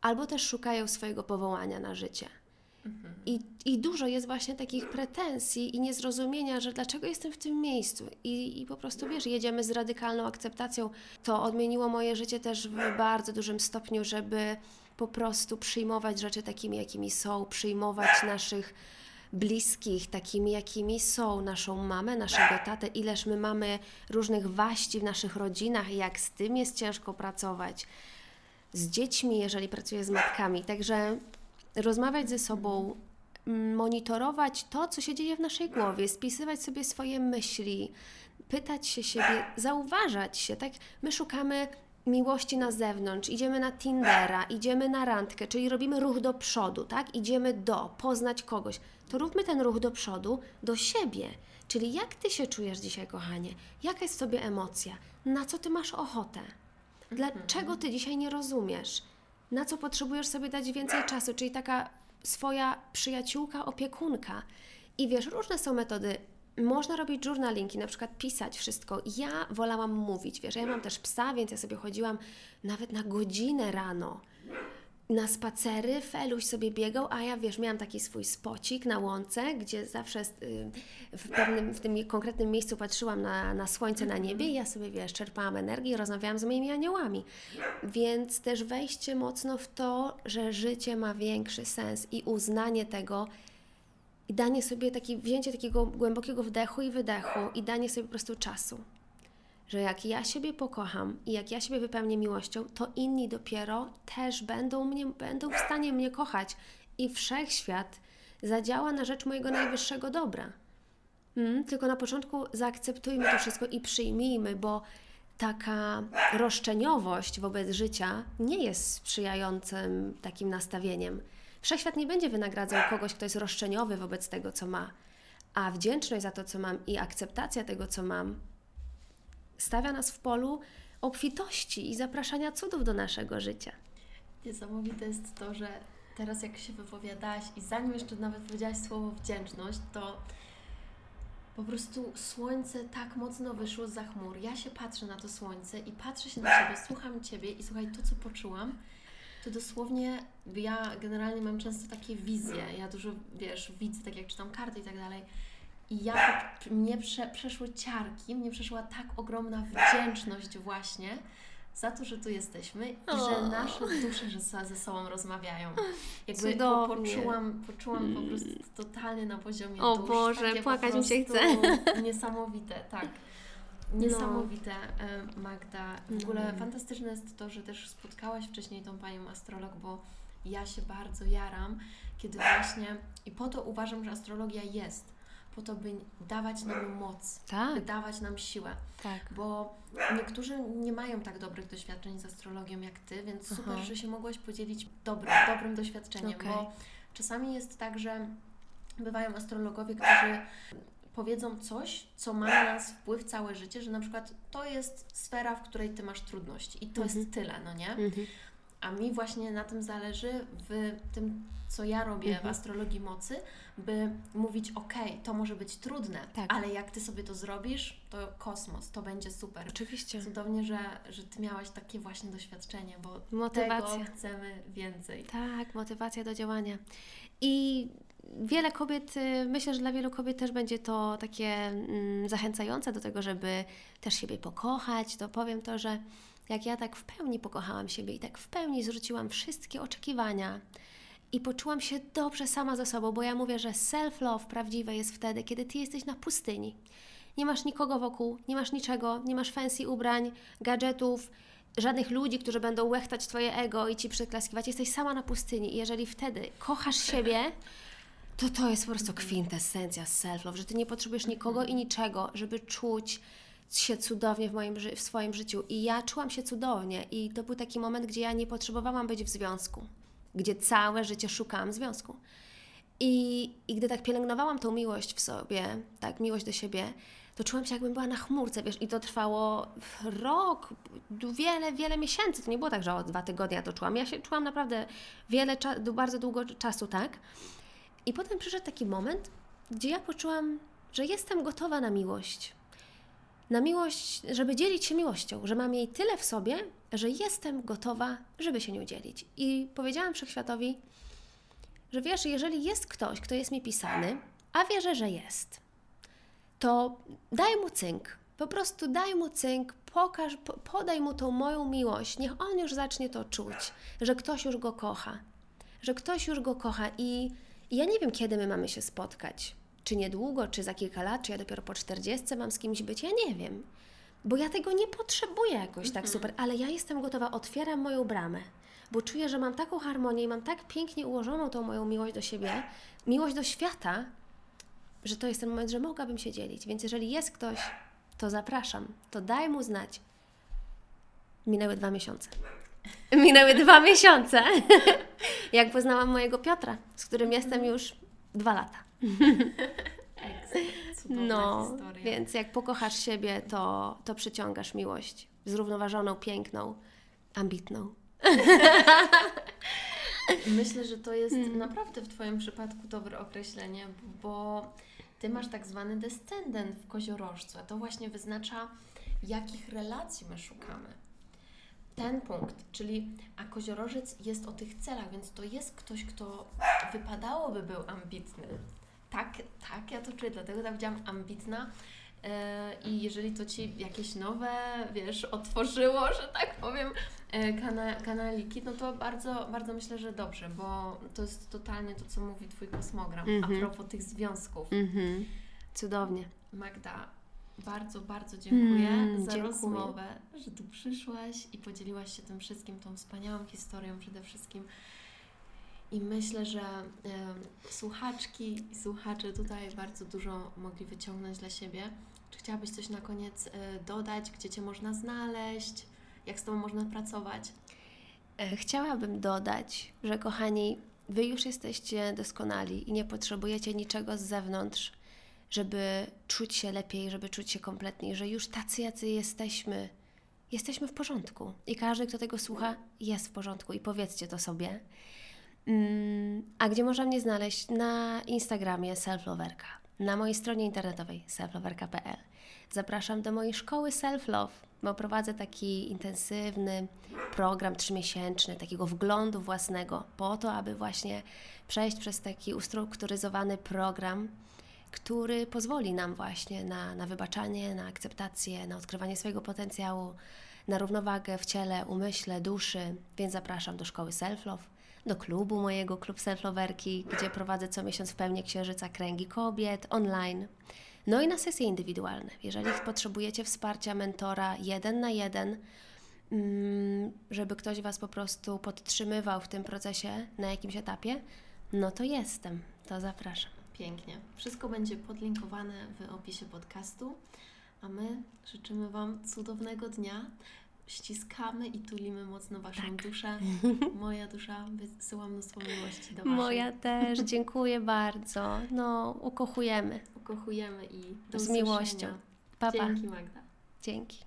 albo też szukają swojego powołania na życie. I, I dużo jest właśnie takich pretensji i niezrozumienia, że dlaczego jestem w tym miejscu. I, i po prostu, wiesz, jedziemy z radykalną akceptacją. To odmieniło moje życie też w bardzo dużym stopniu, żeby po prostu przyjmować rzeczy takimi, jakimi są, przyjmować naszych bliskich takimi, jakimi są, naszą mamę, naszego tatę, ileż my mamy różnych waści w naszych rodzinach, jak z tym jest ciężko pracować, z dziećmi, jeżeli pracuję z matkami. Także rozmawiać ze sobą, monitorować to, co się dzieje w naszej głowie, spisywać sobie swoje myśli, pytać się siebie, zauważać się. Tak? My szukamy miłości na zewnątrz, idziemy na Tindera, idziemy na randkę, czyli robimy ruch do przodu, tak? Idziemy do, poznać kogoś. To róbmy ten ruch do przodu, do siebie. Czyli jak Ty się czujesz dzisiaj, kochanie? Jaka jest w Tobie emocja? Na co Ty masz ochotę? Dlaczego Ty dzisiaj nie rozumiesz? Na co potrzebujesz sobie dać więcej czasu, czyli taka swoja przyjaciółka, opiekunka. I wiesz, różne są metody. Można robić journalingi, na przykład pisać wszystko. Ja wolałam mówić, wiesz, ja mam też psa, więc ja sobie chodziłam nawet na godzinę rano. Na spacery Feluś sobie biegał, a ja, wiesz, miałam taki swój spocik na łące, gdzie zawsze w pewnym, w tym konkretnym miejscu patrzyłam na, na słońce na niebie i ja sobie, wiesz, czerpałam energię i rozmawiałam z moimi aniołami. Więc też wejście mocno w to, że życie ma większy sens i uznanie tego i danie sobie, taki, wzięcie takiego głębokiego wdechu i wydechu i danie sobie po prostu czasu. Że jak ja siebie pokocham i jak ja siebie wypełnię miłością, to inni dopiero też będą, mnie, będą w stanie mnie kochać i wszechświat zadziała na rzecz mojego najwyższego dobra. Mm, tylko na początku zaakceptujmy to wszystko i przyjmijmy, bo taka roszczeniowość wobec życia nie jest sprzyjającym takim nastawieniem. Wszechświat nie będzie wynagradzał kogoś, kto jest roszczeniowy wobec tego, co ma, a wdzięczność za to, co mam i akceptacja tego, co mam, stawia nas w polu obfitości i zapraszania cudów do naszego życia. Niesamowite jest to, że teraz jak się wypowiadałaś i zanim jeszcze nawet powiedziałaś słowo wdzięczność, to po prostu słońce tak mocno wyszło zza chmur. Ja się patrzę na to słońce i patrzę się na Ciebie, słucham Ciebie i słuchaj, to co poczułam, to dosłownie ja generalnie mam często takie wizje. Ja dużo, wiesz, widzę, tak jak czytam karty i tak dalej. I ja, mnie prze, przeszły ciarki, mnie przeszła tak ogromna wdzięczność właśnie za to, że tu jesteśmy i o. że nasze dusze że ze sobą rozmawiają. Jakby to poczułam, poczułam po prostu totalnie na poziomie o dusz. O Boże, płakać mi się chce. Niesamowite, tak. Niesamowite, no. Magda. W ogóle no. fantastyczne jest to, że też spotkałaś wcześniej tą Panią astrolog, bo ja się bardzo jaram, kiedy właśnie... I po to uważam, że astrologia jest. Po to, by dawać nam moc, tak. by dawać nam siłę. Tak. Bo niektórzy nie mają tak dobrych doświadczeń z astrologią jak Ty, więc super, Aha. że się mogłaś podzielić dobrym, dobrym doświadczeniem. Okay. Bo czasami jest tak, że bywają astrologowie, którzy powiedzą coś, co ma na nas wpływ całe życie, że na przykład to jest sfera, w której Ty masz trudności i to mhm. jest tyle, no nie? Mhm. A mi właśnie na tym zależy w tym, co ja robię mhm. w astrologii mocy, by mówić, ok, to może być trudne, tak. ale jak Ty sobie to zrobisz, to kosmos, to będzie super. Oczywiście. Cudownie, że, że Ty miałaś takie właśnie doświadczenie, bo motywacja. Tego chcemy więcej. Tak, motywacja do działania. I wiele kobiet, myślę, że dla wielu kobiet też będzie to takie mm, zachęcające do tego, żeby też siebie pokochać, to powiem to, że jak ja tak w pełni pokochałam siebie i tak w pełni zrzuciłam wszystkie oczekiwania i poczułam się dobrze sama ze sobą, bo ja mówię, że self-love prawdziwe jest wtedy, kiedy Ty jesteś na pustyni. Nie masz nikogo wokół, nie masz niczego, nie masz fancy ubrań, gadżetów, żadnych ludzi, którzy będą łechtać Twoje ego i Ci przyklaskiwać. Jesteś sama na pustyni i jeżeli wtedy kochasz siebie, to to jest po prostu kwintesencja self-love, że Ty nie potrzebujesz nikogo i niczego, żeby czuć się cudownie w, moim, w swoim życiu. I ja czułam się cudownie i to był taki moment, gdzie ja nie potrzebowałam być w związku, gdzie całe życie szukałam związku. I, i gdy tak pielęgnowałam tą miłość w sobie, tak miłość do siebie, to czułam się, jakbym była na chmurce, wiesz, i to trwało rok, wiele, wiele miesięcy. To nie było tak, że o dwa tygodnie ja to czułam. Ja się czułam naprawdę wiele, bardzo długo czasu, tak? I potem przyszedł taki moment, gdzie ja poczułam, że jestem gotowa na miłość. Na miłość, żeby dzielić się miłością, że mam jej tyle w sobie, że jestem gotowa, żeby się nią dzielić. I powiedziałam Wszechświatowi, że wiesz, jeżeli jest ktoś, kto jest mi pisany, a wierzę, że jest, to daj mu cynk, po prostu daj mu cynk, pokaż, podaj mu tą moją miłość, niech on już zacznie to czuć, że ktoś już go kocha, że ktoś już go kocha i, i ja nie wiem, kiedy my mamy się spotkać. Czy niedługo, czy za kilka lat, czy ja dopiero po czterdziestce mam z kimś być, ja nie wiem. Bo ja tego nie potrzebuję jakoś mm-hmm. tak super, ale ja jestem gotowa, otwieram moją bramę, bo czuję, że mam taką harmonię i mam tak pięknie ułożoną tą moją miłość do siebie, miłość do świata, że to jest ten moment, że mogłabym się dzielić. Więc jeżeli jest ktoś, to zapraszam, to daj mu znać. Minęły dwa miesiące. Minęły dwa miesiące, jak poznałam mojego Piotra, z którym jestem już dwa lata. No, historia. Więc jak pokochasz siebie, to, to przyciągasz miłość zrównoważoną, piękną, ambitną. Myślę, że to jest mm. naprawdę w Twoim przypadku dobre określenie, bo Ty masz tak zwany descendent w koziorożcu, a to właśnie wyznacza, jakich relacji my szukamy. Ten punkt, czyli a koziorożec jest o tych celach, więc to jest ktoś, kto wypadałoby był ambitny. Tak, tak, ja to czuję, dlatego tak powiedziałam ambitna yy, i jeżeli to Ci jakieś nowe, wiesz, otworzyło, że tak powiem, yy, kana, kanaliki, no to bardzo, bardzo myślę, że dobrze, bo to jest totalnie to, co mówi Twój kosmogram mm-hmm. a propos tych związków. Mm-hmm. Cudownie. Magda, bardzo, bardzo dziękuję mm, za dziękuję. rozmowę, że tu przyszłaś i podzieliłaś się tym wszystkim, tą wspaniałą historią przede wszystkim. I myślę, że y, słuchaczki i słuchacze tutaj bardzo dużo mogli wyciągnąć dla siebie. Czy chciałabyś coś na koniec y, dodać? Gdzie Cię można znaleźć? Jak z Tobą można pracować? Chciałabym dodać, że kochani, Wy już jesteście doskonali i nie potrzebujecie niczego z zewnątrz, żeby czuć się lepiej, żeby czuć się kompletniej, że już tacy, jacy jesteśmy, jesteśmy w porządku. I każdy, kto tego słucha, jest w porządku i powiedzcie to sobie. A gdzie można mnie znaleźć? Na Instagramie Selfloverka, na mojej stronie internetowej selfloverka kropka pe el. Zapraszam do mojej szkoły Self-Love, bo prowadzę taki intensywny program trzymiesięczny, takiego wglądu własnego, po to, aby właśnie przejść przez taki ustrukturyzowany program, który pozwoli nam właśnie na, na wybaczanie, na akceptację, na odkrywanie swojego potencjału, na równowagę w ciele, umyśle, duszy. Więc zapraszam do szkoły Self-Love, do klubu mojego, Klub Selflowerki, gdzie prowadzę co miesiąc w pełni księżyca kręgi kobiet, online. No i na sesje indywidualne. Jeżeli potrzebujecie wsparcia mentora jeden na jeden, żeby ktoś Was po prostu podtrzymywał w tym procesie na jakimś etapie, no to jestem, to zapraszam. Pięknie. Wszystko będzie podlinkowane w opisie podcastu, a my życzymy Wam cudownego dnia. Ściskamy i tulimy mocno Waszą tak. duszę. Moja dusza wysyła mnóstwo miłości do Waszej. Moja też, dziękuję bardzo. No, ukochujemy. Ukochujemy i do z miłością. Pa, pa. Dzięki, Magda. Dzięki.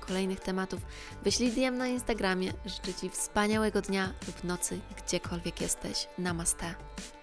kolejnych tematów, wyślij D M na Instagramie. Życzę Ci wspaniałego dnia lub nocy, gdziekolwiek jesteś. Namaste.